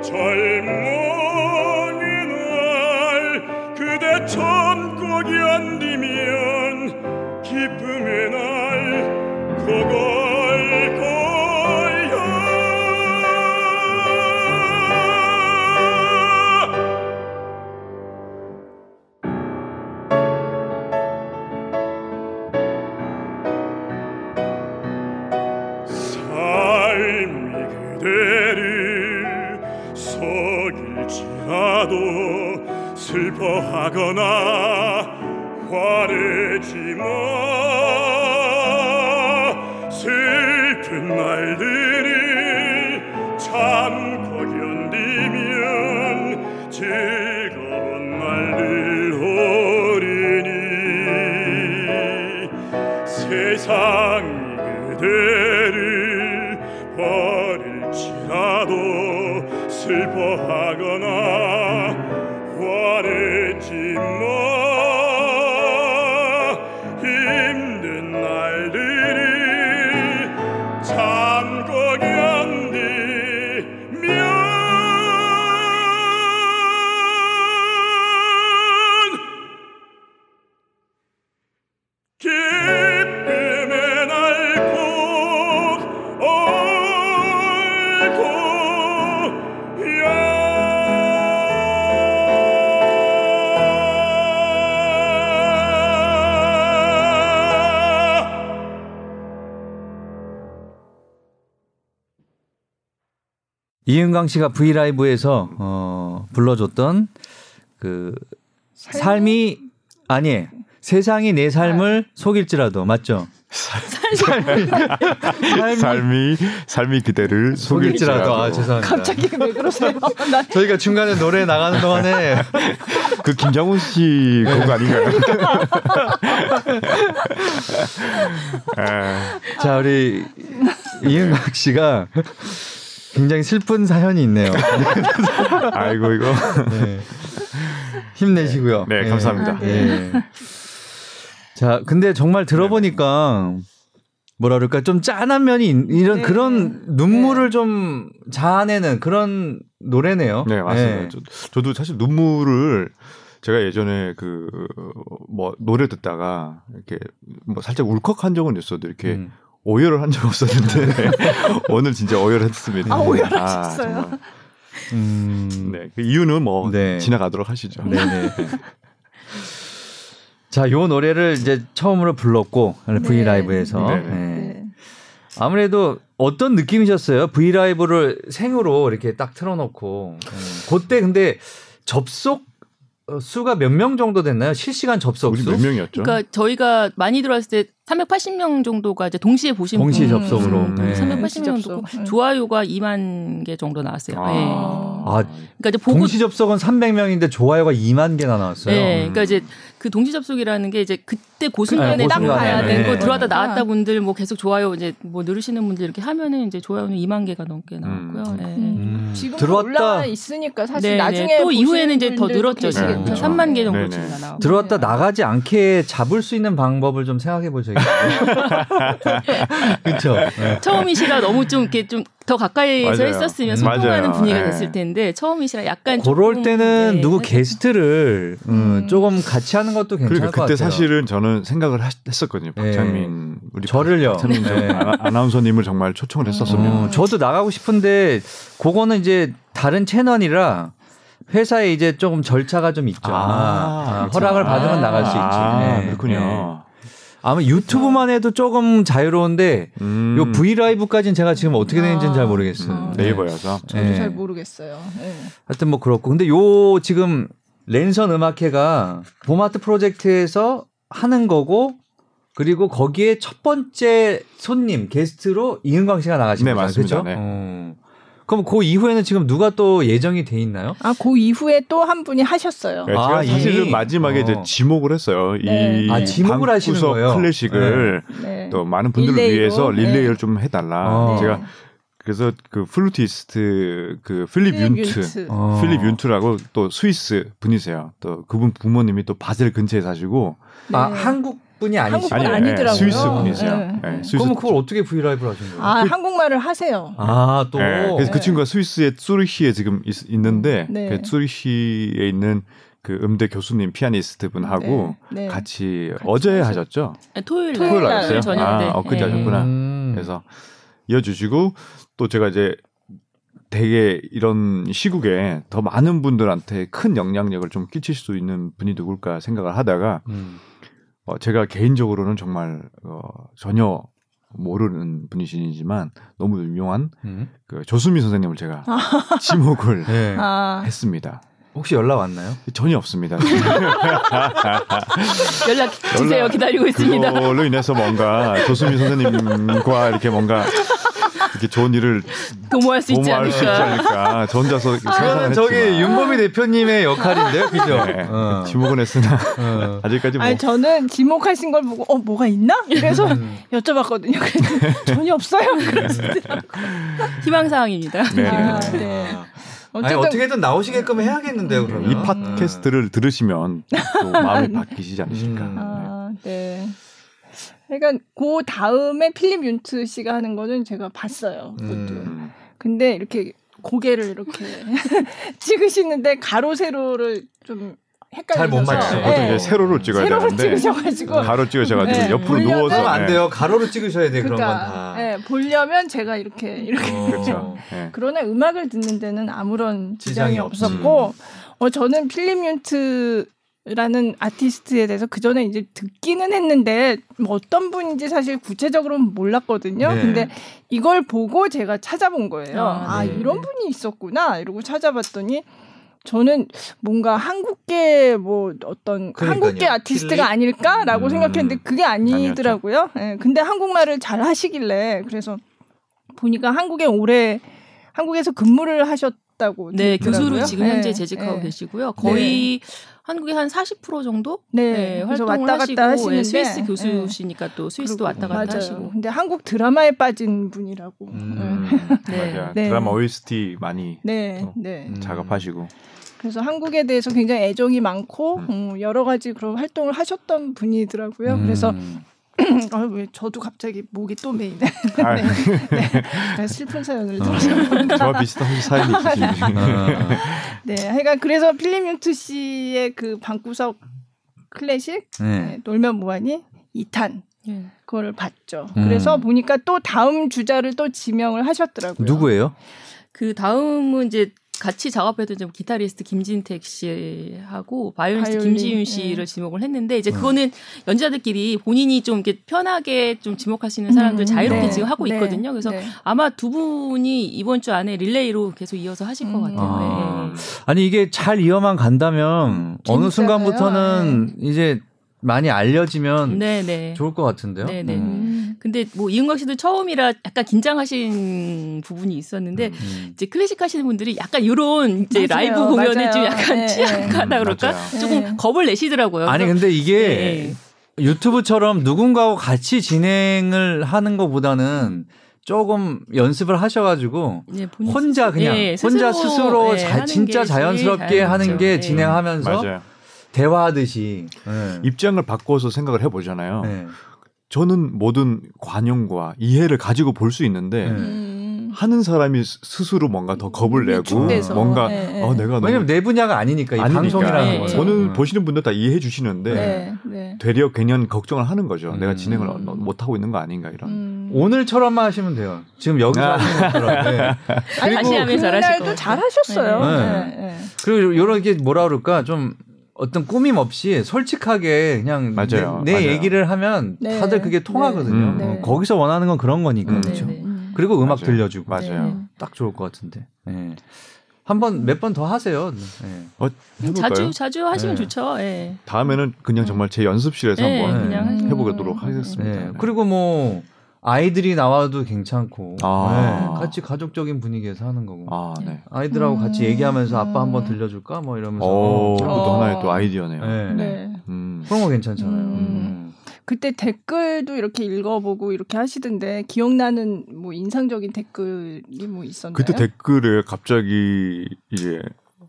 젊은 날 그대 천국이 안 되면 기쁨의 날 고갈 슬퍼하거나 화내지마 슬픈 날들이 참고 견디면 즐거운 날들 오리니 세상이 그대를 버릴지라도 슬퍼하거나 힘든 날들이 참고 견디면 기쁨의 날 꼭 올고 야 이은광 씨가 브이라이브에서 어, 불러줬던 그 삶이, 삶이 아니 세상이 내 삶을 아. 속일지라도 맞죠? 삶이 삶이, 삶이, 삶이 그대를 속일지라도, 속일지라도. 아, 죄송합니다. 갑자기 왜 그러세요? 저희가 중간에 노래 나가는 동안에 그 김정훈 씨 그거 아닌가요? 아. 자 우리 이은광 씨가 굉장히 슬픈 사연이 있네요. 아이고 이거 네. 힘내시고요. 네, 네 감사합니다. 네. 네. 자, 근데 정말 들어보니까 뭐라 그럴까 좀 짠한 면이 이런 네. 그런 눈물을 네. 좀 자아내는 그런 노래네요. 네 맞습니다. 네. 저, 저도 사실 눈물을 제가 예전에 그 뭐 노래 듣다가 이렇게 뭐 살짝 울컥한 적은 있어도 이렇게. 음. 오열을 한 적 없었는데 오늘 진짜 오열했습니다. 아 오열하셨어요? 아, 음, 네, 그 이유는 뭐 네. 지나가도록 하시죠. 네. 자, 요 노래를 이제 처음으로 불렀고 네. V 라이브에서 네. 네. 아무래도 어떤 느낌이셨어요? V 라이브를 생으로 이렇게 딱 틀어놓고 네. 그때 근데 접속 수가 몇 명 정도 됐나요? 실시간 접속 수? 몇 명이었죠? 그러니까 저희가 많이 들어왔을 때 삼백팔십 명 정도가 이제 동시에 보신 동시 접속으로 음, 네. 삼백팔십 명 정도 접속. 좋아요가 이만 개 정도 나왔어요. 아, 네. 아 그러니까 이제 보고 동시 접속은 삼백 명인데 좋아요가 이만 개나 나왔어요. 네, 그러니까 이제 그 동시 접속이라는 게 이제 그때 고순간에 딱 봐야 되고 네. 들어왔다 나왔다 분들 뭐 계속 좋아요 이제 뭐 누르시는 분들 이렇게 하면은 이제 좋아요는 이만 개가 넘게 나왔고요. 음. 네. 음. 지금 들어왔다 있으니까 사실 네, 나중에 네. 또 이후에는 이제 더 늘었죠. 네, 그렇죠. 삼만 개 정도 지금 나왔고 들어왔다 나가지 않게 잡을 수 있는 방법을 좀 생각해 보죠. 그렇죠. 네. 처음이시라 너무 좀 이렇게 좀 더 가까이서 맞아요. 했었으면 소통하는 분위기가 네. 됐을 텐데 처음이시라 약간 그럴 때는 네. 누구 게스트를 음. 음, 조금 같이 하는 것도 괜찮을 그러니까 것 같아요. 그때 사실은 저는 생각을 하, 했었거든요. 박찬민 네. 우리 저를요. 박찬민 네. 아나운서님을 정말 초청을 했었으면 음, 저도 나가고 싶은데 그거는 이제 다른 채널이라. 회사에 이제 조금 절차가 좀 있죠. 아, 아, 허락을 받으면 아, 나갈 수 있지. 아, 네. 그렇군요. 네. 아마 유튜브만 해도 조금 자유로운데 음. 요 브이라이브까지는 제가 지금 어떻게 되는지는 잘 모르겠어요. 아, 네. 네이버여서. 저도 네. 잘 모르겠어요. 네. 하여튼 뭐 그렇고. 근데 요 지금 랜선 음악회가 봄아트 프로젝트에서 하는 거고 그리고 거기에 첫 번째 손님 게스트로 이은광 씨가 나가시는 거죠. 네, 맞습니다. 그렇죠? 네. 음. 그럼 그 이후에는 지금 누가 또 예정이 돼 있나요? 아, 그 이후에 또 한 분이 하셨어요. 네, 제가 아, 사실은 이... 마지막에 어. 이제 지목을 했어요. 네. 이 아, 지목을 하시는 거예요? 클래식을 네. 또 많은 분들을 릴레이로? 위해서 릴레이를 네. 좀 해달라. 어. 제가 그래서 그 플루티스트 그 필립 윤트, 윤트. 어. 필립 윤트라고 또 스위스 분이세요. 또 그분 부모님이 또 바셀 근처에 사시고 네. 아 한국 분이 아니시죠? 한국분 아니더라고요. 예, 스위스 분이죠. 예. 예. 스위스 그럼 그걸 어떻게 브이라이브를 하신 거예요? 아, 그, 한국말을 하세요. 아, 또. 예. 그래서 예. 그 친구가 스위스의 쭈리히에 지금 있, 있는데 네. 그 쭈리히에 있는 그 음대 교수님 피아니스트 분하고 네. 네. 같이, 같이 어제 하셨... 하셨죠? 네, 토요일 토요일 날 저녁에. 아, 엊그제 예. 하셨구나. 음. 그래서 이어주시고 또 제가 이제 되게 이런 시국에 더 많은 분들한테 큰 영향력을 좀 끼칠 수 있는 분이 누굴까 생각을 하다가 음. 어, 제가 개인적으로는 정말 어, 전혀 모르는 분이시지만 너무 유명한 음. 그 조수미 선생님을 제가 지목을 네. 아. 했습니다. 혹시 연락 왔나요? 전혀 없습니다. 연락 주세요. 기다리고 있습니다. 그걸로 인해서 뭔가 조수미 선생님과 이렇게 뭔가 이렇게 좋은 일을 도모할 수 있지 않을까. 수 있지 않을까. 저 혼자서 그거는 저기 윤범희 대표님의 역할인데요, 그죠? 네. 어. 지목은 했으나 어. 아직까지 뭐. 아니 저는 지목하신 걸 보고 어 뭐가 있나? 그래서 음. 여쭤봤거든요. 그래서 전혀 없어요. 희망사항입니다. 네. 아, 네. 아니, 어떻게든 나오시게끔 해야겠는데요. 그러면 이 팟캐스트를 음. 들으시면 또 마음이 바뀌시지 않으실까. 음. 아, 네. 그러니까 그 다음에 필립 윤트 씨가 하는 거는 제가 봤어요. 그것도. 음. 근데 이렇게 고개를 이렇게 찍으시는데 가로 세로를 좀 헷갈려서 잘 못 맞죠. 보통 네. 이제 세로로 찍어야 세로로 되는데 찍으셔가지고 가로 찍으셔가지고 네. 옆으로 보려면, 누워서 안 돼요. 가로로 찍으셔야 돼요. 그러니까, 그런 건 다. 네. 보려면 제가 이렇게 이렇게. 어. 그렇죠. 네. 그러나 음악을 듣는 데는 아무런 지장이, 지장이 없었고, 어 저는 필립 윤트 라는 아티스트에 대해서 그 전에 이제 듣기는 했는데 뭐 어떤 분인지 사실 구체적으로는 몰랐거든요. 네. 근데 이걸 보고 제가 찾아본 거예요. 아, 아 네. 이런 분이 있었구나 이러고 찾아봤더니 저는 뭔가 한국계 뭐 어떤 그러니까요. 한국계 아티스트가 필리? 아닐까라고 음. 생각했는데 그게 아니더라고요. 네. 근데 한국말을 잘 하시길래 그래서 보니까 한국에 오래 한국에서 근무를 하셨다고. 네, 교수로 지금 현재 네. 재직하고 네. 계시고요. 거의 네. 한국에 한 사십 퍼센트 정도 네, 네, 활동을 왔다 갔다 하시고 예, 스위스 교수시니까 네. 또 스위스도 왔다 갔다 맞아요. 하시고 근데 한국 드라마에 빠진 분이라고 음, 네. 맞아. 네. 드라마 오에스티 많이 네, 네. 작업하시고 그래서 한국에 대해서 굉장히 애정이 많고 음. 음, 여러 가지 그런 활동을 하셨던 분이더라고요. 음. 그래서 아, 왜 저도 갑자기 목이 또 메이네. 네, 네. 슬픈 사연을 들으셨는데 어, 저와 비슷한 사연이 있으시지. 아. 네, 그러니까 그래서 필립 윤트 씨의 그 방구석 클래식 네. 네, 놀면 뭐하니 이 탄 네. 그거를 봤죠. 음. 그래서 보니까 또 다음 주자를 또 지명을 하셨더라고요. 누구예요? 그 다음은 이제 같이 작업했던 이제 기타리스트 김진택 씨하고 바이올리스트 바이올린, 김지윤 씨를 예. 지목을 했는데 이제 그거는 연주자들끼리 본인이 좀 이렇게 편하게 좀 지목할 수 있는 사람들 음, 자유롭게 네, 지금 하고 있거든요. 그래서 네. 아마 두 분이 이번 주 안에 릴레이로 계속 이어서 하실 음. 것 같아요. 아, 네. 아니 이게 잘 이어만 간다면 재밌잖아요. 어느 순간부터는 네. 이제 많이 알려지면 네네. 좋을 것 같은데요. 네네. 음. 근데 뭐 이은광 씨도 처음이라 약간 긴장하신 부분이 있었는데 음. 이제 클래식 하시는 분들이 약간 이런 이제 맞아요. 라이브 공연에 맞아요. 좀 약간 네. 취약하다 그럴까 맞아요. 조금 네. 겁을 내시더라고요. 아니 근데 이게 네. 유튜브처럼 누군가와 같이 진행을 하는 것보다는 조금 연습을 하셔가지고 네, 혼자 그냥 네, 스스로, 혼자 스스로 네, 자, 진짜 자연스럽게 하는 게 네. 진행하면서. 맞아요. 대화하듯이 네. 입장을 바꿔서 생각을 해보잖아요. 네. 저는 모든 관용과 이해를 가지고 볼 수 있는데 네. 하는 사람이 스스로 뭔가 더 겁을 내고 중대서. 뭔가 네. 어, 내가 왜냐면 내 분야가 아니니까 이 아니니까. 방송이라는 네. 거 저는 네. 보시는 분들 다 이해해 주시는데 네. 네. 되려 괜한 걱정을 하는 거죠. 음. 내가 진행을 못 하고 있는 거 아닌가 이런. 음. 오늘처럼만 하시면 돼요. 지금 여기서 아. 하시는 것처럼. 네. 그리고 그 날도 잘 하셨어요. 네. 네. 네. 그리고 이런 게 뭐라 그럴까 좀. 어떤 꾸밈 없이 솔직하게 그냥 맞아요. 내, 내 맞아요. 얘기를 하면 네. 다들 그게 통하거든요. 네. 네. 거기서 원하는 건 그런 거니까. 음. 그렇죠. 네. 그리고 음악 맞아요. 들려주고. 맞아요. 네. 딱 좋을 것 같은데. 네. 한 번, 몇 번 더 하세요. 네. 어, 자주, 자주 하시면 네. 좋죠. 네. 다음에는 그냥 정말 제 연습실에서 네. 한번 네. 해보도록 하겠습니다. 네. 그리고 뭐, 아이들이 나와도 괜찮고 아~ 네. 같이 가족적인 분위기에서 하는 거고 아, 네. 아이들하고 음~ 같이 얘기하면서 아빠 한번 들려줄까 뭐 이러면서 오, 그것도 어~ 하나의 또 아이디어네요. 네. 네. 음. 그런 거 괜찮잖아요. 음. 음. 그때 댓글도 이렇게 읽어보고 이렇게 하시던데 기억나는 뭐 인상적인 댓글이 뭐 있었나요? 그때 댓글에 갑자기 이제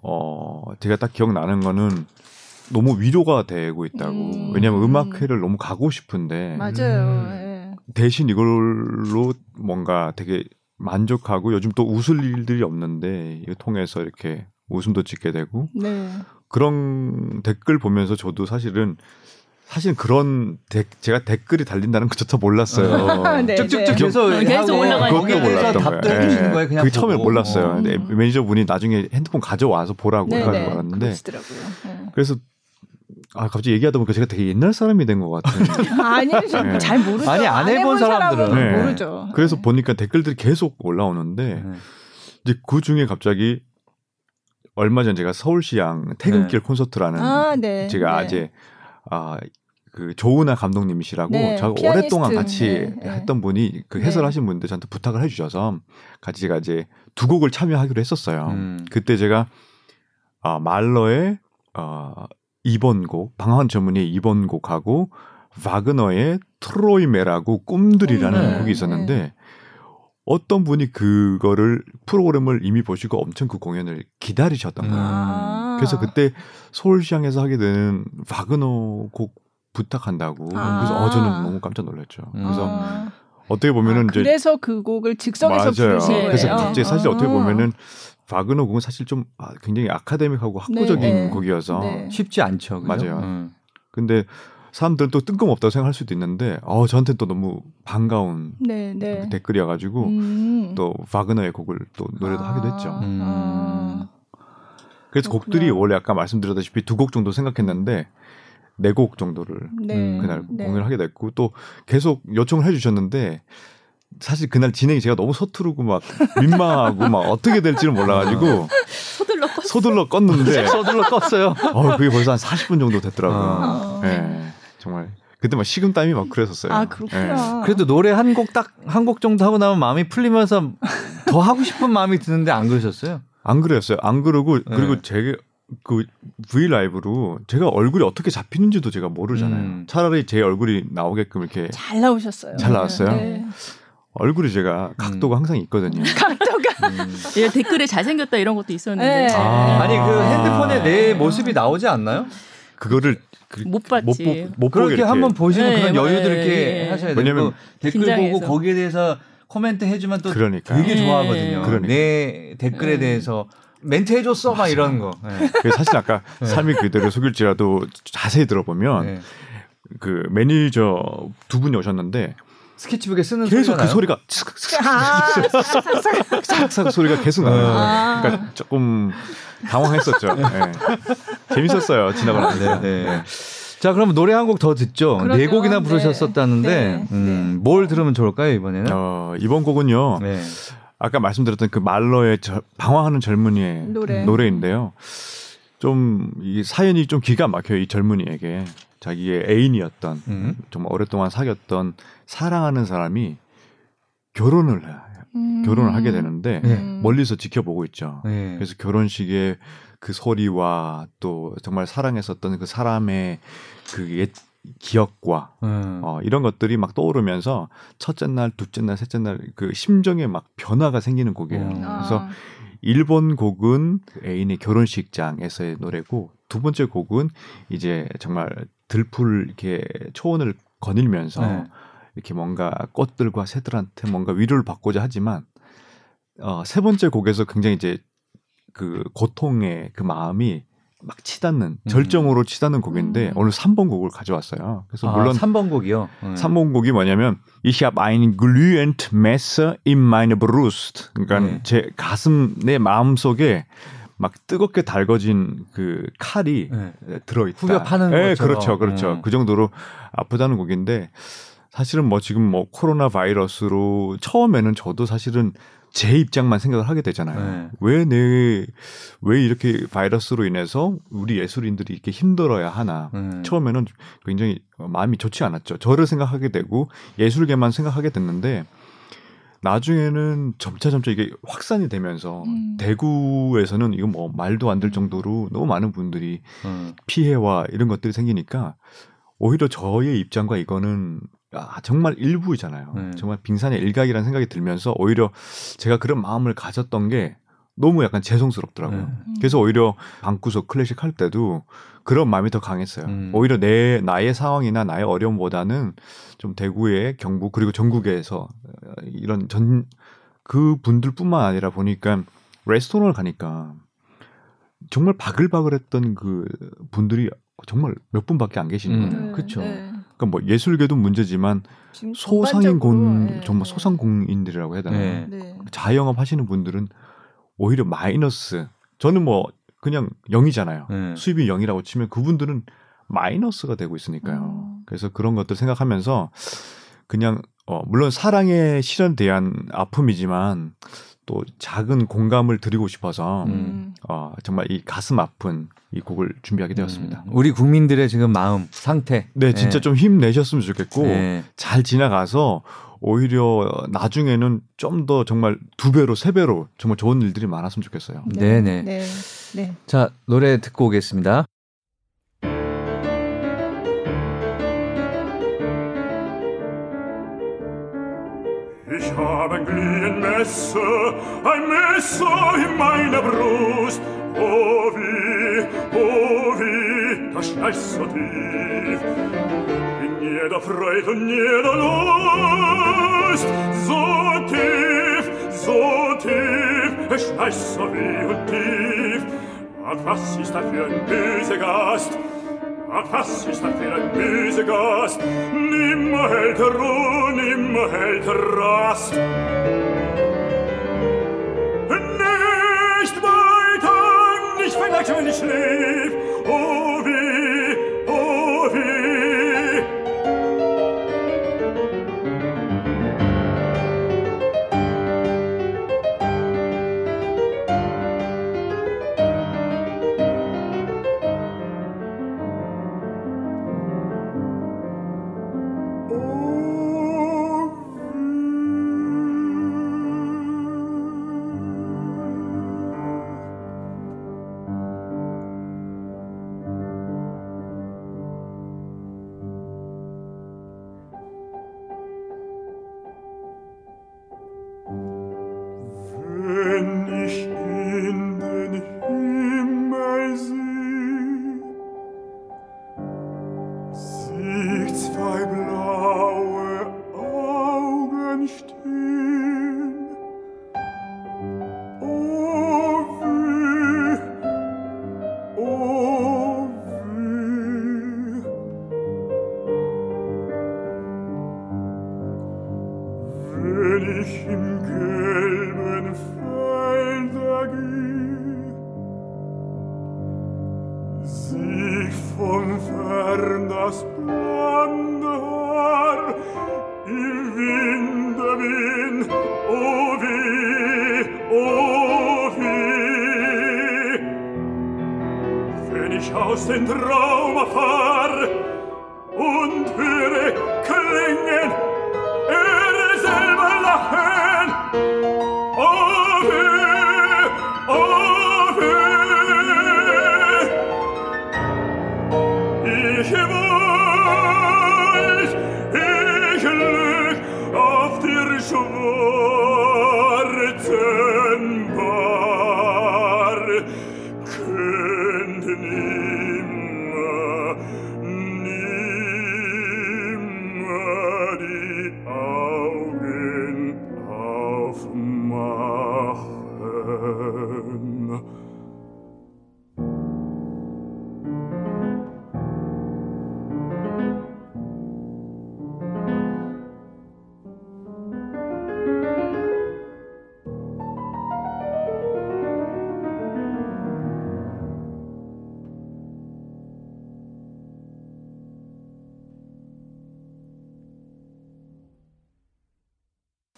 어 제가 딱 기억나는 거는 너무 위로가 되고 있다고. 음. 왜냐하면 음악회를 너무 가고 싶은데 맞아요. 음. 대신 이걸로 뭔가 되게 만족하고 요즘 또 웃을 일들이 없는데 이거 통해서 이렇게 웃음도 짓게 되고 네. 그런 댓글 보면서 저도 사실은 사실 그런 데, 제가 댓글이 달린다는 것조차 몰랐어요. 네, 쭉쭉쭉 계속 네. 계속 올라가는 거예요. 그것도 몰랐던 네. 거예요. 그냥 그 처음에 몰랐어요. 근데 매니저분이 나중에 핸드폰 가져와서 보라고 네, 해가지고 알았는데. 네. 그러시더라고요. 네. 그래서 아 갑자기 얘기하다 보니까 제가 되게 옛날 사람이 된 것 같아요. 아니, 네. 잘 모르죠. 아니 안 해본 사람들은 네. 모르죠. 그래서 네. 보니까 댓글들이 계속 올라오는데 네. 이제 그 중에 갑자기 얼마 전 제가 서울시향 퇴근길 네. 콘서트라는 아, 네. 제가 네. 아재 아, 그 조은아 감독님이시라고 네, 제가 피아니스트. 오랫동안 같이 네, 했던 분이 그 해설하신 네. 분인데 저한테 부탁을 해주셔서 같이 제가 이제 두 곡을 참여하기로 했었어요. 음. 그때 제가 어, 말러의 어, 이 번 곡, 방황한 젊은이의 이 번 곡하고 바그너의 트로이메라고 꿈들이라는 음, 네, 곡이 있었는데 네. 어떤 분이 그거를 프로그램을 이미 보시고 엄청 그 공연을 기다리셨던 거예요. 아~ 그래서 그때 서울시향에서 하게 되는 바그너 곡 부탁한다고. 아~ 그래서 어, 저는 너무 깜짝 놀랐죠. 아~ 그래서 어떻게 보면은 아, 이제 그래서 그 곡을 즉석에서 부르신 거예요. 그래서 갑자기 사실 아~ 어떻게 보면은 바그너 곡은 사실 좀 굉장히 아카데믹하고 학구적인 네. 곡이어서 네. 쉽지 않죠. 그죠? 맞아요. 음. 근데 사람들은 또 뜬금없다고 생각할 수도 있는데 어, 저한테는 또 너무 반가운 네, 네. 그 댓글이어가지고 음. 또 바그너의 곡을 또 노래도 아. 하기도 했죠. 음. 아. 그래서 그렇구나. 곡들이 원래 아까 말씀드렸다시피 두 곡 정도 생각했는데 네 곡 정도를 네. 그날 네. 공연을 하게 됐고 또 계속 요청을 해주셨는데 사실 그날 진행이 제가 너무 서투르고 막 민망하고 막 어떻게 될지는 몰라가지고 서둘러 껐어요. 서둘러 껐는데 서둘러 껐어요. 어, 그게 벌써 한 사십 분 정도 됐더라고요. 아. 네. 정말 그때 막 식은땀이 막 그랬었어요. 아 그렇구나. 예. 그래도 노래 한 곡 딱 한 곡 정도 하고 나면 마음이 풀리면서 더 하고 싶은 마음이 드는데 안 그러셨어요? 안 그랬어요. 안 그러고 예. 그리고 제가 그 V 라이브로 제가 얼굴이 어떻게 잡히는지도 제가 모르잖아요. 음. 차라리 제 얼굴이 나오게끔 이렇게 잘 나오셨어요. 잘 나왔어요. 네. 얼굴이 제가 각도가 음. 항상 있거든요. 각도가 음. 예, 댓글에 잘생겼다 이런 것도 있었는데 네. 아. 아니 그 핸드폰에 내 모습이 나오지 않나요? 그거를 그, 못 봤지. 못, 못 그렇게 한번 보시는 네, 그런 여유들 네, 이렇게 네, 하셔야 돼요. 왜냐면 댓글 긴장해서. 보고 거기에 대해서 코멘트 해주면 또 그러니까. 되게 네. 좋아하거든요. 그러니까. 내 댓글에 네. 대해서 멘트 해줬어 맞아. 막 이런 거. 네. 사실 아까 네. 삶이 그대로 속일지라도 자세히 들어보면 네. 그 매니저 두 분이 오셨는데 스케치북에 쓰는 계속 소리가 그 나요? 소리가 삭삭삭 소리가 계속 나요. 아~ 그러니까 조금 당황했었죠. 네. 재밌었어요. 지나가는데. 네. 네. 자, 그럼 노래 한 곡 더 듣죠. 그러죠. 네 곡이나 부르셨었다는데 네. 네. 음, 뭘 들으면 좋을까요 이번에는? 어, 이번 곡은요. 네. 아까 말씀드렸던 그 말러의 저, 방황하는 젊은이의 노래. 노래인데요. 좀 이 사연이 좀 기가 막혀요. 이 젊은이에게. 자기의 애인이었던 음. 정말 오랫동안 사귀었던 사랑하는 사람이 결혼을 음. 결혼을 하게 되는데 네. 멀리서 지켜보고 있죠. 네. 그래서 결혼식의 그 소리와 또 정말 사랑했었던 그 사람의 그 옛 기억과 음. 어, 이런 것들이 막 떠오르면서 첫째 날, 둘째 날, 셋째 날 그 심정에 막 변화가 생기는 곡이에요. 음. 그래서 일본 곡은 애인의 결혼식장에서의 노래고 두 번째 곡은 이제 정말 들풀 이렇게 초원을 거닐면서 네. 이렇게 뭔가 꽃들과 새들한테 뭔가 위로를 받고자 하지만 어, 세 번째 곡에서 굉장히 이제 그 고통의 그 마음이 막 치닫는 음. 절정으로 치닫는 곡인데 음. 오늘 삼 번 곡을 가져왔어요. 그래서 아, 물론 삼 번 곡이요. 음. 삼 번 곡이 뭐냐면 Ich habe ein glühend Messer in meine Brust. 그러니까 네. 제 가슴 내 마음 속에 막 뜨겁게 달궈진 그 칼이 네. 들어있다. 후벼 파는 네, 것처럼. 그렇죠, 그렇죠. 네. 그 정도로 아프다는 곡인데 사실은 뭐 지금 뭐 코로나 바이러스로 처음에는 저도 사실은 제 입장만 생각을 하게 되잖아요. 왜 내, 왜 이렇게 바이러스로 인해서 우리 예술인들이 이렇게 힘들어야 하나. 네. 처음에는 굉장히 마음이 좋지 않았죠. 저를 생각하게 되고 예술계만 생각하게 됐는데 나중에는 점차점차 이게 확산이 되면서 음. 대구에서는 이거 뭐 말도 안 될 정도로 너무 많은 분들이 음. 피해와 이런 것들이 생기니까 오히려 저의 입장과 이거는 아, 정말 일부이잖아요. 음. 정말 빙산의 일각이라는 생각이 들면서 오히려 제가 그런 마음을 가졌던 게 너무 약간 죄송스럽더라고요. 음. 그래서 오히려 방구석 클래식 할 때도 그런 마음이 더 강했어요. 음. 오히려 내 나의 상황이나 나의 어려움보다는 좀 대구의 경북 그리고 전국에서 이런 전 그 분들뿐만 아니라 보니까 레스토랑을 가니까 정말 바글바글했던 그 분들이 정말 몇 분밖에 안 계시는 음. 거예요. 그렇죠. 네. 그러니까 뭐 예술계도 문제지만 소상인공 네. 정말 소상공인들이라고 해야 되나? 네. 네. 자영업 하시는 분들은 오히려 마이너스. 저는 뭐 그냥 영이잖아요. 네. 수입이 영이라고 치면 그분들은 마이너스가 되고 있으니까요. 음. 그래서 그런 것들 생각하면서 그냥 어 물론 사랑에 실현대한 아픔이지만 또 작은 공감을 드리고 싶어서 음. 어, 정말 이 가슴 아픈 이 곡을 준비하게 되었습니다. 음. 우리 국민들의 지금 마음, 상태. 네, 진짜 네. 좀 힘내셨으면 좋겠고 네. 잘 지나가서 오히려 나중에는 좀 더 정말 두 배로, 세 배로 정말 좋은 일들이 많았으면 좋겠어요. 네, 네. 네. 네. 자, 노래 듣고 오겠습니다. Ich hab ein Glühenmesser, ein Messer in meiner Brust. Oh wie, oh wie, das schneidet so tief. In jeder Freude und jeder Lust, so tief, so tief, es schneidet so weh und tief. Ach, was ist das für ein böser Gast? Ach, was ist das für ein böser Gast? Nimmer hält er Ruhe, nimmer hält er Rast. Nicht weiter, nicht vielleicht, wenn ich schlief. Oh weh, oh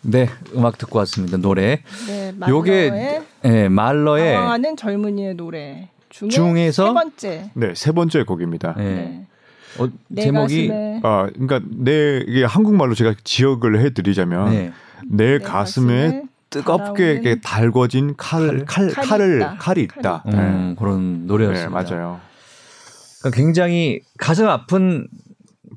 네, 음악 듣고 왔습니다. 노래. 네, 말러의 네, 말러의 당황하는 젊은이의 노래 중에 중에서 세 번째. 네, 세 번째 곡입니다. 네. 네. 어, 제목이 아, 그러니까 내 이게 한국말로 제가 지역을 해드리자면 네. 내, 내 가슴에, 가슴에 뜨겁게 달궈진 칼, 칼, 칼, 칼이 칼을 있다. 칼이 있다. 음, 네. 그런 노래였습니다. 네, 맞아요. 그러니까 굉장히 가슴 아픈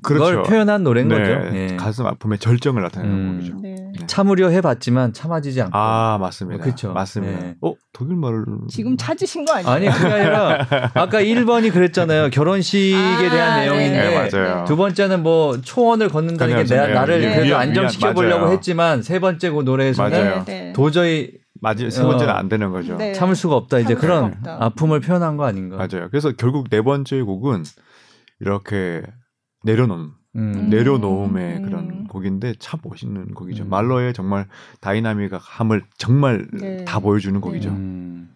그렇죠. 걸 표현한 노래인 네, 거죠. 네. 가슴 아픔의 절정을 나타내는 음. 곡이죠. 네. 네. 참으려 해봤지만 참아지지 않고. 아 맞습니다. 그렇죠. 맞습니다. 네. 어 독일 말을 지금 찾으신 거 아니에요? 아니 그게 아니라 아까 일 번이 그랬잖아요. 결혼식에 아, 대한 내용인데 네, 맞아요. 두 번째는 뭐 초원을 걷는다는 게 나, 나를 네. 그래도 안정시켜 보려고 했지만 세 번째 그 노래에서는 네. 도저히 맞아요. 세 번째는 어, 안 되는 거죠. 네. 참을 수가 없다. 이제 그런 없다. 아픔을 표현한 거 아닌가. 맞아요. 그래서 결국 네 번째 곡은 이렇게 내려놓은 음. 내려놓음의 음. 그런 곡인데 참 멋있는 곡이죠. 음. 말러의 정말 다이나믹함을 정말 네. 다 보여주는 곡이죠. 음.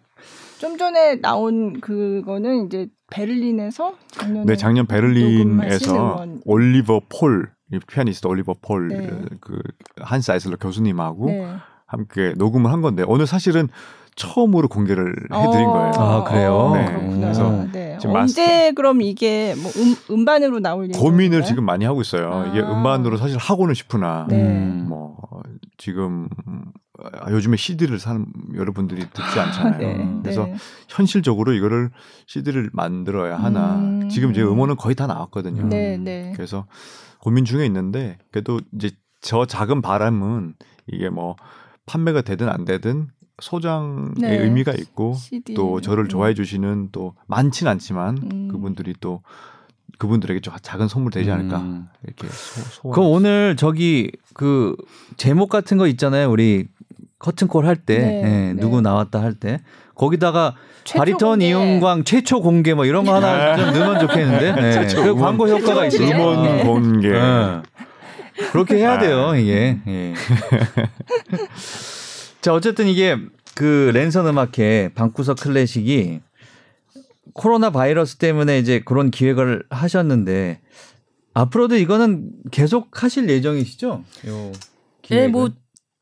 좀 전에 나온 그거는 이제 베를린에서 작년에 네, 작년 베를린에서 올리버 폴 피아니스트 올리버 폴 네. 그 한스 아이슬러 교수님하고 네. 함께 녹음을 한 건데 오늘 사실은 처음으로 공개를 해드린 어, 거예요. 아 그래요? 네. 그렇구나. 그래서 네. 지금 언제 마스터... 그럼 이게 뭐 음, 음반으로 나올 고민을 지금 많이 하고 있어요. 아. 이게 음반으로 사실 하고는 싶으나 네. 뭐 지금 요즘에 씨디를 사는 여러분들이 듣지 않잖아요. 네. 그래서 네. 현실적으로 이거를 씨디를 만들어야 하나. 음. 지금 제 음원은 거의 다 나왔거든요. 네, 네. 그래서 고민 중에 있는데 그래도 이제 저 작은 바람은 이게 뭐 판매가 되든 안 되든 소장의 네. 의미가 있고 씨디. 또 저를 좋아해 주시는 또 많진 않지만 음. 그분들이 또 그분들에게 좀 작은 선물 되지 않을까 음. 이렇게 소원. 그럼 오늘 저기 그 제목 같은 거 있잖아요. 우리 커튼콜 할 때 네. 네. 누구 나왔다 할 때 거기다가 바리톤 공개. 이은광 최초 공개 뭐 이런 거 하나 좀 넣으면 좋겠는데 네. 그 광고 효과가 있어요. 음원 네. 공개 네. 그렇게 해야 돼요. 아. 이게. 예. 자 어쨌든 이게 그 랜선 음악회 방구석 클래식이 코로나 바이러스 때문에 이제 그런 기획을 하셨는데 앞으로도 이거는 계속 하실 예정이시죠? 요 기획은? 네, 뭐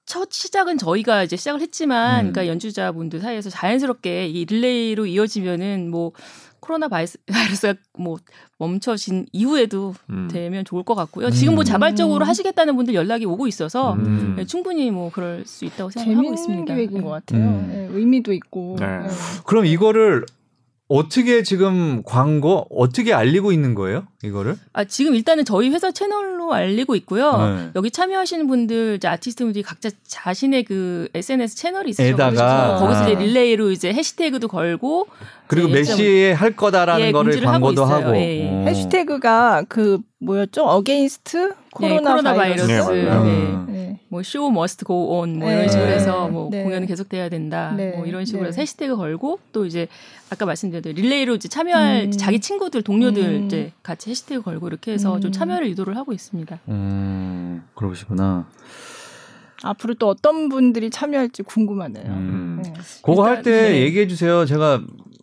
첫 시작은 저희가 이제 시작을 했지만, 음. 그러니까 연주자분들 사이에서 자연스럽게 이 릴레이로 이어지면은 뭐 코로나 바이러스가 뭐 멈춰진 이후에도 음. 되면 좋을 것 같고요. 지금 뭐 자발적으로 음. 하시겠다는 분들 연락이 오고 있어서 음. 네, 충분히 뭐 그럴 수 있다고 생각하고 있습니다. 재밌는 기획인 것 같아요. 음. 네, 의미도 있고. 네. 네. 그럼 이거를 어떻게 지금 광고 어떻게 알리고 있는 거예요? 이거를? 아 지금 일단은 저희 회사 채널로 알리고 있고요. 네. 여기 참여하시는 분들, 이제 아티스트분들이 각자 자신의 그 에스엔에스 채널이 있으셔서 거기서 아. 이제 릴레이로 이제 해시태그도 걸고 그리고 몇 시에 할 거다라는 예, 거를 광고도 하고, 하고. 예, 예. 해시태그가 그 뭐였죠? 어게인스트 코로나, 네, 코로나 바이러스. 바이러스. 네. 네. 네. 뭐 show must go on 뭐 네. 이런 식으로 해서 뭐 네. 공연은 계속돼야 된다. 네. 뭐 이런 식으로 해서 네. 해시태그 걸고 또 이제 아까 말씀드렸던 릴레이로 이제 참여할 음. 자기 친구들, 동료들 음. 이제 같이 해시태그 걸고 이렇게 해서 음. 좀 참여를 유도를 하고 있습니다. 음, 그러시구나. 앞으로 또 어떤 분들이 참여할지 궁금하네요. 음. 네. 그거 할 때 네. 얘기해 주세요. 제가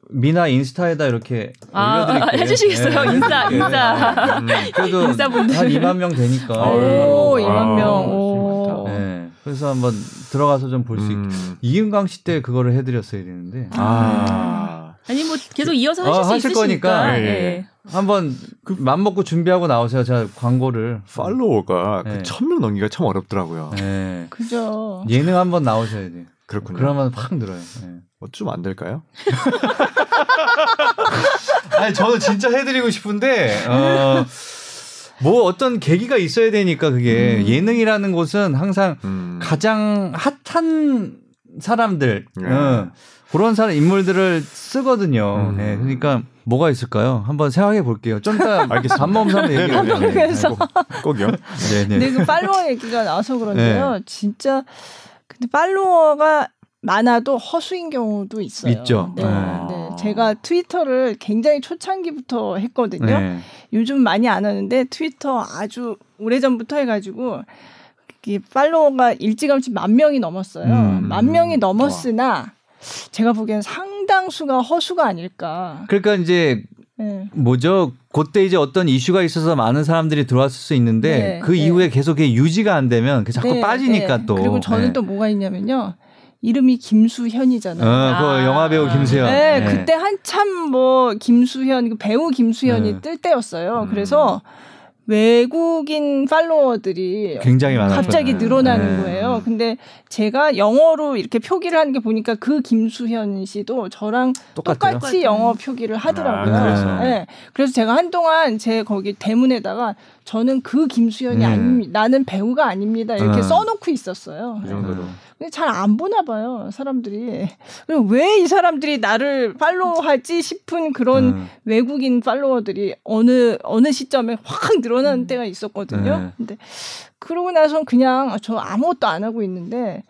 미나 인스타에다 이렇게 아, 올려드릴게요. 아, 해주시겠어요? 네. 인싸, 네. 인싸. 음, 그래도 인싸분들. 한 이만 명 되니까. 오, 이만 명. 오. 네. 그래서 한번 들어가서 좀 볼 수 음. 있게. 이은광 씨 때 그거를 해드렸어야 되는데. 아. 아니, 뭐 계속 이어서 하실 아, 수 있으실 거니까. 네. 네. 한번 그 맘먹고 준비하고 나오세요. 제가 광고를 팔로워가 네. 그 천 명 넘기가 참 어렵더라고요. 네. 그죠. 예능 한번 나오셔야 돼요. 그렇군요. 그러면 확 늘어요. 네. 좀 안 될까요? 아니 저는 진짜 해드리고 싶은데 어, 뭐 어떤 계기가 있어야 되니까 그게 음. 예능이라는 곳은 항상 음. 가장 핫한 사람들 예. 어, 그런 사람 인물들을 쓰거든요. 음. 네, 그러니까 뭐가 있을까요? 한번 생각해 볼게요. 좀 이따 밥 먹으면서 한번 얘기해 볼게요. 꼭이요. 근데 그 팔로워 얘기가 나와서 그런데요. 네. 진짜 근데 팔로워가 많아도 허수인 경우도 있어요. 있죠. 네. 아. 네. 제가 트위터를 굉장히 초창기부터 했거든요. 네. 요즘 많이 안 하는데 트위터 아주 오래전부터 해가지고 팔로워가 일찌감치 만 명이 넘었어요. 음. 만 명이 넘었으나 와. 제가 보기엔 상당수가 허수가 아닐까. 그러니까 이제 네. 뭐죠? 그때 이제 어떤 이슈가 있어서 많은 사람들이 들어왔을 수 있는데 네. 그 이후에 네. 계속 유지가 안 되면 자꾸 네. 빠지니까 네. 또. 그리고 저는 네. 또 뭐가 있냐면요. 이름이 김수현이잖아요. 어, 그 아. 영화배우 김수현. 네, 네, 그때 한참 뭐 김수현, 배우 김수현이 네. 뜰 때였어요. 음. 그래서 외국인 팔로워들이 굉장히 많았죠. 갑자기 늘어나는 네. 거예요. 근데 제가 영어로 이렇게 표기를 하는 게 보니까 그 김수현 씨도 저랑 똑같아요. 똑같이 영어 표기를 하더라고요. 아, 그래서. 네. 그래서 제가 한동안 제 거기 대문에다가 저는 그 김수현이 음. 아니, 나는 배우가 아닙니다. 이렇게 아. 써놓고 있었어요. 그 정도로. 근데 잘 안 보나 봐요, 사람들이. 왜 이 사람들이 나를 팔로우할지 싶은 그런 음. 외국인 팔로워들이 어느 어느 시점에 확 늘어나는 때가 있었거든요. 네. 근데 그러고 나선 그냥 저 아무것도 안 하고 있는데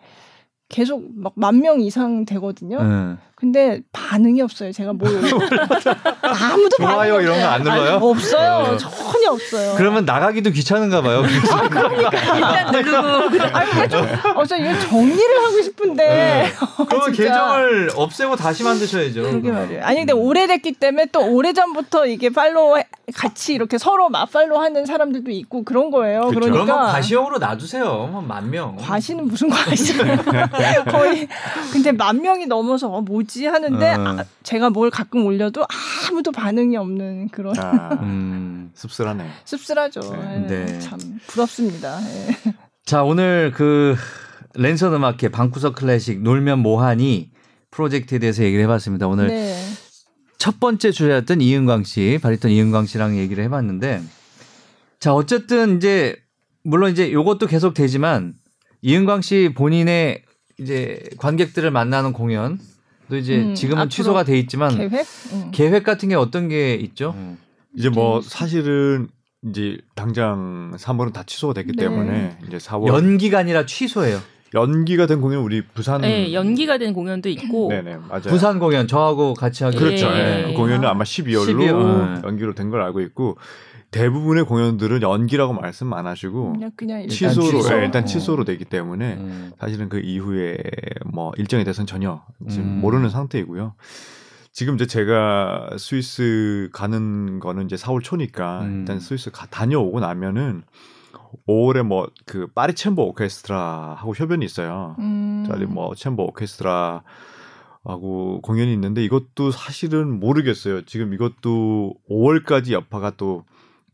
계속 막 만 명 이상 되거든요. 네. 근데 반응이 없어요. 제가 뭘 아무도 좋아요 이런 거 안 눌러요? 아니, 없어요. 네. 전혀 없어요. 그러면 나가기도 귀찮은가 봐요. 아, 그러니까 일단 누르고. 아니 좀 어서 이거 정리를 하고 싶은데. 네. 그러면 계정을 없애고 다시 만드셔야죠. 그러게 말이에요. 아니 근데 오래됐기 때문에 또 오래전부터 이게 팔로우 같이 이렇게 서로 맞팔로우하는 사람들도 있고 그런 거예요. 그쵸. 그러니까 그러면 과시형으로 놔주세요. 만 명. 과시는 무슨 과시예요? 거의 근데 만 명이 넘어서 어, 뭐지 하는데 음. 아, 제가 뭘 가끔 올려도 아무도 반응이 없는 그런 아, 음, 씁쓸하네. 씁쓸하죠. 네. 네. 참 부럽습니다. 네. 자 오늘 그 랜선 음악회 방구석 클래식 놀면 뭐하니 프로젝트에 대해서 얘기를 해봤습니다. 오늘 네. 첫 번째 주제였던 이은광 씨, 바리톤 이은광 씨랑 얘기를 해봤는데 자 어쨌든 이제 물론 이제 이것도 계속 되지만. 이은광 씨 본인의 이제 관객들을 만나는 공연도 이제 음, 지금은 취소가 돼 있지만 계획? 음. 계획 같은 게 어떤 게 있죠? 음. 이제 뭐 사실은 이제 당장 삼월은 다 취소가 됐기 네. 때문에 이제 사월 연기가 아니라 취소예요. 연기가 된 공연 우리 부산 네, 연기가 된 공연도 있고 네네, 맞아요. 부산 공연 저하고 같이 하기 그렇죠. 네. 그 공연은 아마 십이월로 십이월. 연기로 된 걸 알고 있고 대부분의 공연들은 연기라고 말씀 안 하시고 그냥, 그냥 일단 취소로 취소. 네, 일단 취소로 되기 때문에 음. 사실은 그 이후에 뭐 일정에 대해서는 전혀 지금 음. 모르는 상태이고요. 지금 이제 제가 스위스 가는 거는 이제 사월 초니까 음. 일단 스위스 가, 다녀오고 나면은 오월에 뭐 그 파리 챔버 오케스트라 하고 협연이 있어요. 음. 뭐 챔버 오케스트라 하고 공연이 있는데 이것도 사실은 모르겠어요. 지금 이것도 오월까지 여파가 또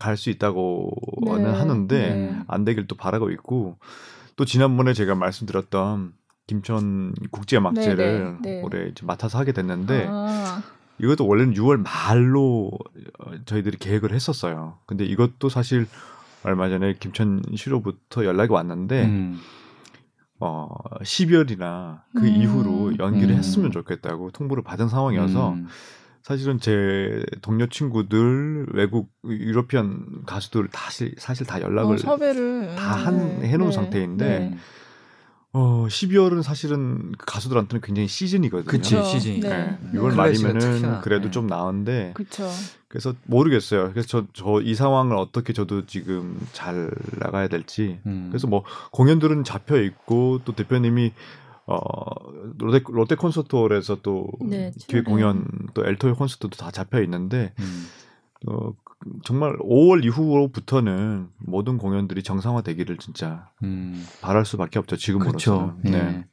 갈 수 있다고는 네. 하는데 네. 안 되길 또 바라고 있고 또 지난번에 제가 말씀드렸던 김천 국제음악제를 네, 네, 네. 올해 이제 맡아서 하게 됐는데 아. 이것도 원래는 유월 말로 저희들이 계획을 했었어요. 근데 이것도 사실 얼마 전에 김천시로부터 연락이 왔는데 음. 어, 십이월이나 그 음. 이후로 연기를 음. 했으면 좋겠다고 통보를 받은 상황이어서 음. 사실은 제 동료 친구들 외국 유러피언 가수들 사실 사실 다 연락을 어, 섭외를 다 한, 해놓은 네. 상태인데 네. 어, 십이월은 사실은 가수들한테는 굉장히 시즌이거든요. 그치 시즌. 네. 네. 유월 말이면은 그래도 네. 좀 나은데. 그쵸. 그래서 모르겠어요. 그래서 저, 저 이 상황을 어떻게 저도 지금 잘 나가야 될지. 음. 그래서 뭐 공연들은 잡혀 있고 또 대표님이. 어 롯데, 롯데 콘서트홀에서 또 네, 기획 공연 또 엘토 콘서트도 다 잡혀 있는데 음. 어, 정말 오월 이후로부터는 모든 공연들이 정상화 되기를 진짜 음. 바랄 수밖에 없죠 지금으로서. 네. 네.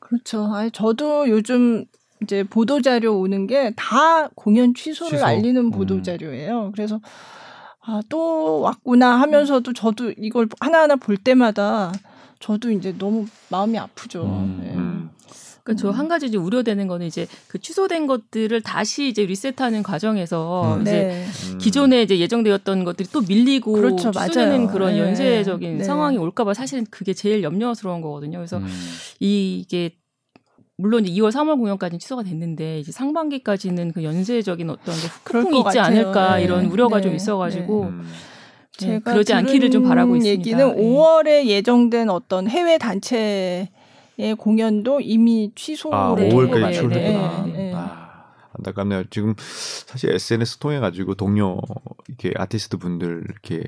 그렇죠. 아니, 저도 요즘 이제 보도 자료 오는 게 다 공연 취소를 취소. 알리는 보도 자료예요. 음. 그래서 아, 또 왔구나 하면서도 저도 이걸 하나하나 볼 때마다. 저도 이제 너무 마음이 아프죠. 음, 네. 음. 그러니까 저 한 가지 이제 우려되는 거는 이제 그 취소된 것들을 다시 이제 리셋하는 과정에서 음, 이제 네. 기존에 이제 예정되었던 것들이 또 밀리고 그렇죠, 취소되는 맞아요. 그런 네. 연쇄적인 네. 상황이 올까봐 사실은 그게 제일 염려스러운 거거든요. 그래서 음. 이게 물론 이제 이월, 삼월 공연까지는 취소가 됐는데 이제 상반기까지는 그 연쇄적인 어떤 후폭풍이 있지 같아요. 않을까 네. 이런 우려가 네. 좀 있어가지고. 네. 음. 제가 그러지 않기를 좀 바라고 있습니다. 얘기는 네. 오월에 예정된 어떤 해외 단체의 공연도 이미 취소로 아, 오월까지 취소됐구나. 네, 네, 네. 아, 안타깝네요. 지금 사실 에스엔에스 통해 가지고 동료 이렇게 아티스트 분들 이렇게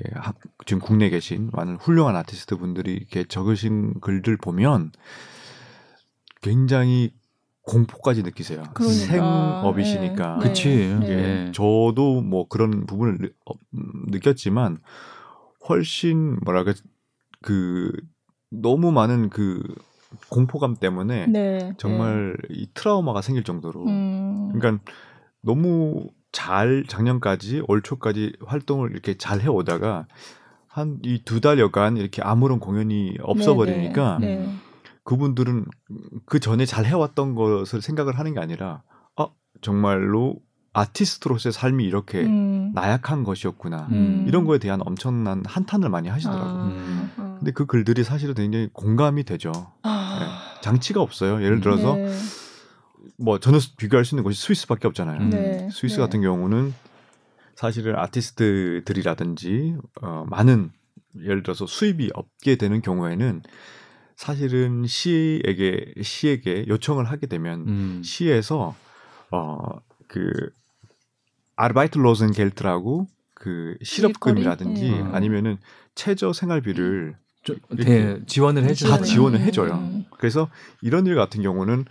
지금 국내에 계신 많은 훌륭한 아티스트 분들이 이렇게 적으신 글들 보면 굉장히 공포까지 느끼세요. 그러니까. 생업이시니까. 네. 그치. 네. 네. 저도 뭐 그런 부분을 느꼈지만 훨씬 뭐랄까 그 너무 많은 그 공포감 때문에 네. 정말 네. 이 트라우마가 생길 정도로. 음. 그러니까 너무 잘 작년까지 올 초까지 활동을 이렇게 잘 해오다가 한 이 두 달여간 이렇게 아무런 공연이 없어버리니까. 네. 네. 네. 그분들은 그 전에 잘 해왔던 것을 생각을 하는 게 아니라, 아, 정말로 아티스트로서의 삶이 이렇게 음. 나약한 것이었구나. 음. 이런 거에 대한 엄청난 한탄을 많이 하시더라고요. 음. 음. 근데 그 글들이 사실은 굉장히 공감이 되죠. 아. 네. 장치가 없어요. 예를 들어서 네. 뭐 저는 비교할 수 있는 것이 스위스밖에 없잖아요. 네. 스위스 네. 같은 경우는 사실은 아티스트들이라든지 어, 많은 예를 들어서 수입이 없게 되는 경우에는 사실은 시에게 시에게 요청을 하게 되면 음. 시에서 어, 그 아르바이트 로젠겔트라고 그 실업금이라든지 네. 아니면은 최저 생활비를 저, 네, 지원을 해줘요. 다 지원을 해줘요. 음. 그래서 이런 일 같은 경우는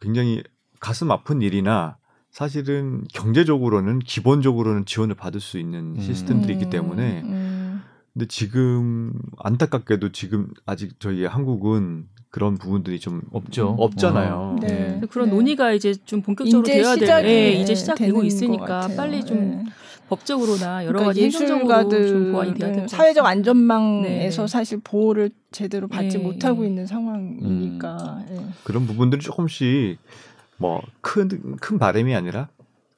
굉장히 가슴 아픈 일이나 사실은 경제적으로는 기본적으로는 지원을 받을 수 있는 음. 시스템들이기 때문에 음. 근데 지금 안타깝게도 지금 아직 저희 한국은 그런 부분들이 좀 없죠. 없잖아요. 아, 네. 네. 그런 네. 논의가 이제 좀 본격적으로 이제 되어야 될 네, 이제 시작되고 있으니까 빨리 좀 네. 법적으로나 여러 그러니까 가지 행정적으로 좀 보완이 돼야 됩니다. 사회적 안전망에서 네. 사실 보호를 제대로 받지 네. 못하고 네. 있는 상황이니까 음. 네. 그런 부분들이 조금씩 뭐 큰 큰 바람이 아니라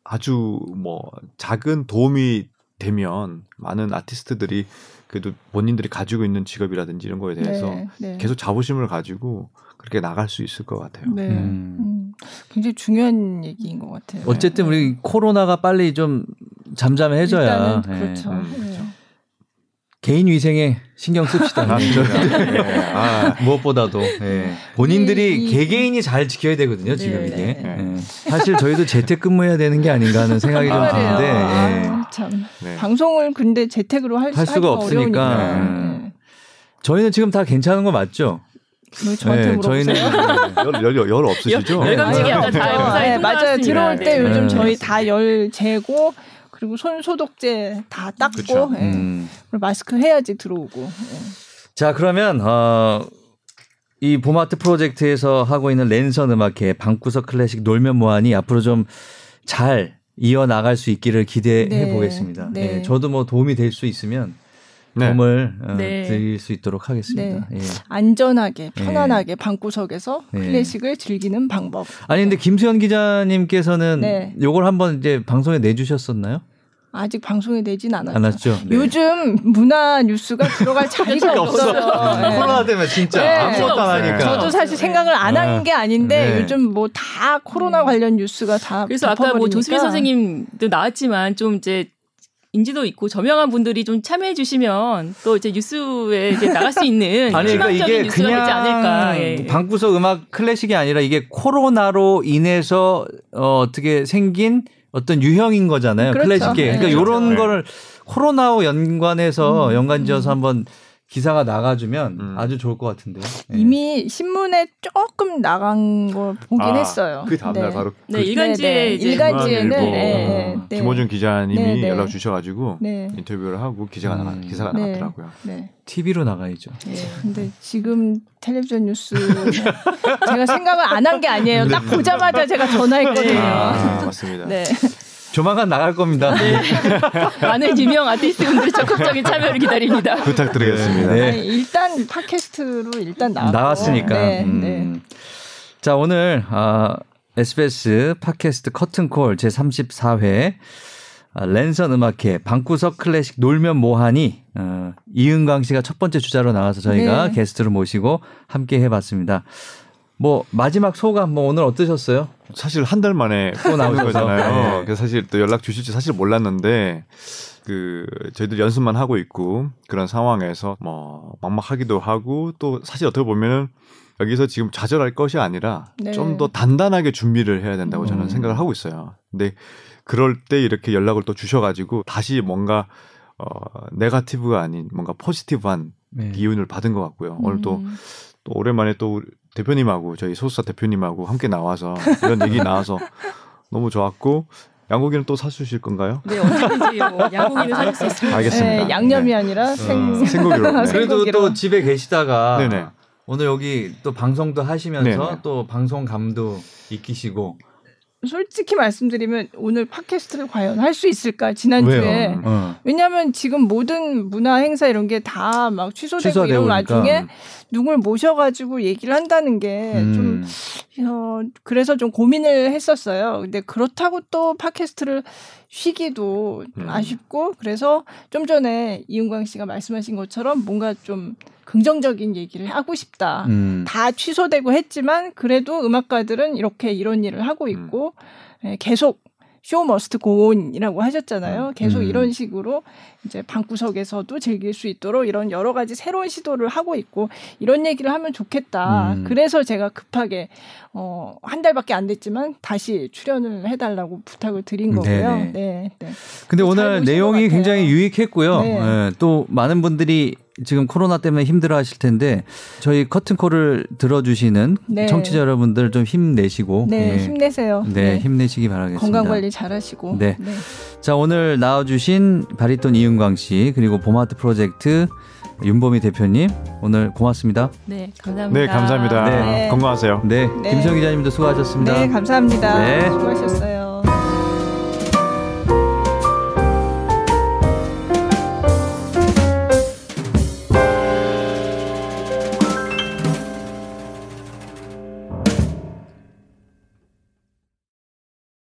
아주 뭐 작은 도움이 되면 많은 아티스트들이 그래도 본인들이 가지고 있는 직업이라든지 이런 거에 대해서 네, 네. 계속 자부심을 가지고 그렇게 나갈 수 있을 것 같아요. 네. 음. 음. 굉장히 중요한 얘기인 것 같아요. 어쨌든 네. 우리 코로나가 빨리 좀 잠잠해져야. 일단은 그렇죠. 네. 음. 그렇죠. 개인 위생에 신경 씁시다. 아, 네. 아, 무엇보다도 네. 본인들이 이, 이, 개개인이 잘 지켜야 되거든요. 네, 지금 이게 네, 네. 네. 사실 저희도 재택근무해야 되는 게 아닌가 하는 생각이 좀 드는데 아, 네. 참 네. 방송을 근데 재택으로 할, 할 수가 없으니까 네. 저희는 지금 다 괜찮은 거 맞죠? 왜 저한테 네, 저희는 열, 열, 열 없으시죠? 열 감지기 약간 다 맞아요. 들어올 때 네. 요즘 저희 다 열 재고. 그리고 손 소독제 다 닦고 예. 음. 마스크 해야지 들어오고. 예. 자 그러면 어, 이 봄아트 프로젝트에서 하고 있는 랜선 음악회 방구석 클래식 놀면 뭐하니 앞으로 좀 잘 이어나갈 수 있기를 기대해 네. 보겠습니다. 네. 예, 저도 뭐 도움이 될 수 있으면 네. 도움을 어, 네. 드릴 수 있도록 하겠습니다. 네. 예. 안전하게 편안하게 예. 방구석에서 예. 클래식을 즐기는 방법. 아니 근데 김수현 기자님께서는 요걸 네. 한번 이제 방송에 내주셨었나요? 아직 방송에 내진 않았죠. 않았죠. 네. 요즘 문화 뉴스가 들어갈 자리가 없어요. 네. 코로나 때문에 진짜 네. 아무것도 안 하니까. 저도 사실 생각을 안 한 게 아닌데 네. 요즘 뭐 다 코로나 관련 뉴스가 다 그래서 덮어버리니까. 아까 뭐 조수미 선생님도 나왔지만 좀 이제 인지도 있고 저명한 분들이 좀 참여해 주시면 또 이제 뉴스에 이제 나갈 수 있는 아니, 희망적인 그러니까 이게 뉴스가 되지 않을까. 예. 방구석 음악 클래식이 아니라 이게 코로나로 인해서 어, 어떻게 생긴 어떤 유형인 거잖아요. 그렇죠. 클래식계. 네. 그러니까 이런 네. 거를 코로나와 연관해서 음. 연관지어서 한번 기사가 나가주면 음. 아주 좋을 것 같은데요. 네. 이미 신문에 조금 나간 걸 보긴 아, 했어요. 그 다음날 네. 바로 그 네, 일간지에 네, 네. 일간지에는 네, 네. 김호준 기자님이 네, 네. 연락 주셔가지고 네. 인터뷰를 하고 기사가, 음. 나가, 기사가 네. 나왔더라고요. 네. 티비로 나가야죠. 네. 근데 지금 텔레비전 뉴스 제가 생각을 안 한 게 아니에요. 딱 보자마자 제가 전화했거든요. 아, 맞습니다. 네. 조만간 나갈 겁니다. 네. 많은 유명 아티스트분들이 적극적인 참여를 기다립니다. 부탁드리겠습니다. 네. 아니, 일단 팟캐스트로 일단 나왔고. 나왔으니까. 네, 음. 네. 자 오늘 아, 에스비에스 팟캐스트 커튼콜 제삼십사 회 아, 랜선 음악회 방구석 클래식 놀면 뭐하니 어, 이은광 씨가 첫 번째 주자로 나와서 저희가 네. 게스트로 모시고 함께 해봤습니다. 뭐 마지막 소감 뭐 오늘 어떠셨어요? 사실 한 달 만에 또 나오는 거잖아요. 네. 그래서 사실 또 연락 주실지 사실 몰랐는데 그 저희들 연습만 하고 있고 그런 상황에서 뭐 막막하기도 하고 또 사실 어떻게 보면은 여기서 지금 좌절할 것이 아니라 네. 좀 더 단단하게 준비를 해야 된다고 저는 음. 생각을 하고 있어요. 근데 그럴 때 이렇게 연락을 또 주셔가지고 다시 뭔가 어, 네거티브가 아닌 뭔가 포지티브한 네. 기운을 받은 것 같고요. 오늘 또 음. 또 오랜만에 또 대표님하고 저희 소속사 대표님하고 함께 나와서 이런 얘기 나와서 너무 좋았고 양고기는 또 사주실 건가요? 네 언제든지요. 뭐 양고기는 사줄 수 있습니다. 알겠습니다. 네, 양념이 네. 아니라 생... 생고기로. 네. 그래도 또 집에 계시다가 네네. 오늘 여기 또 방송도 하시면서 네네. 또 방송감도 익히시고 솔직히 말씀드리면 오늘 팟캐스트를 과연 할 수 있을까? 지난주에. 어. 왜냐하면 지금 모든 문화 행사 이런 게 다 막 취소되고, 취소되고 이런 와중에 그러니까. 누굴 모셔가지고 얘기를 한다는 게 좀 음. 어, 그래서 좀 고민을 했었어요. 근데 그렇다고 또 팟캐스트를 쉬기도 음. 아쉽고, 그래서 좀 전에 이은광 씨가 말씀하신 것처럼 뭔가 좀 긍정적인 얘기를 하고 싶다. 음. 다 취소되고 했지만 그래도 음악가들은 이렇게 이런 일을 하고 있고 음. 계속 쇼 머스트 고온이라고 하셨잖아요. 계속 음. 이런 식으로 이제 방구석에서도 즐길 수 있도록 이런 여러 가지 새로운 시도를 하고 있고 이런 얘기를 하면 좋겠다. 음. 그래서 제가 급하게 어, 한 달밖에 안 됐지만 다시 출연을 해달라고 부탁을 드린 거고요. 네네. 네. 네. 근데 오늘 내용이 굉장히 유익했고요. 네. 네. 또 많은 분들이 지금 코로나 때문에 힘들어하실 텐데 저희 커튼콜을 들어주시는 네. 청취자 여러분들 좀 힘내시고 네, 네. 힘내세요. 네, 네, 힘내시기 바라겠습니다. 건강관리 잘하시고 네. 네. 자, 오늘 나와주신 바리톤 이은광 씨 그리고 봄아트 프로젝트 윤범희 대표님 오늘 고맙습니다. 네, 감사합니다. 네, 감사합니다. 네. 네. 건강하세요. 네, 네. 김수현 기자님도 수고하셨습니다. 네, 감사합니다. 네. 수고하셨어요.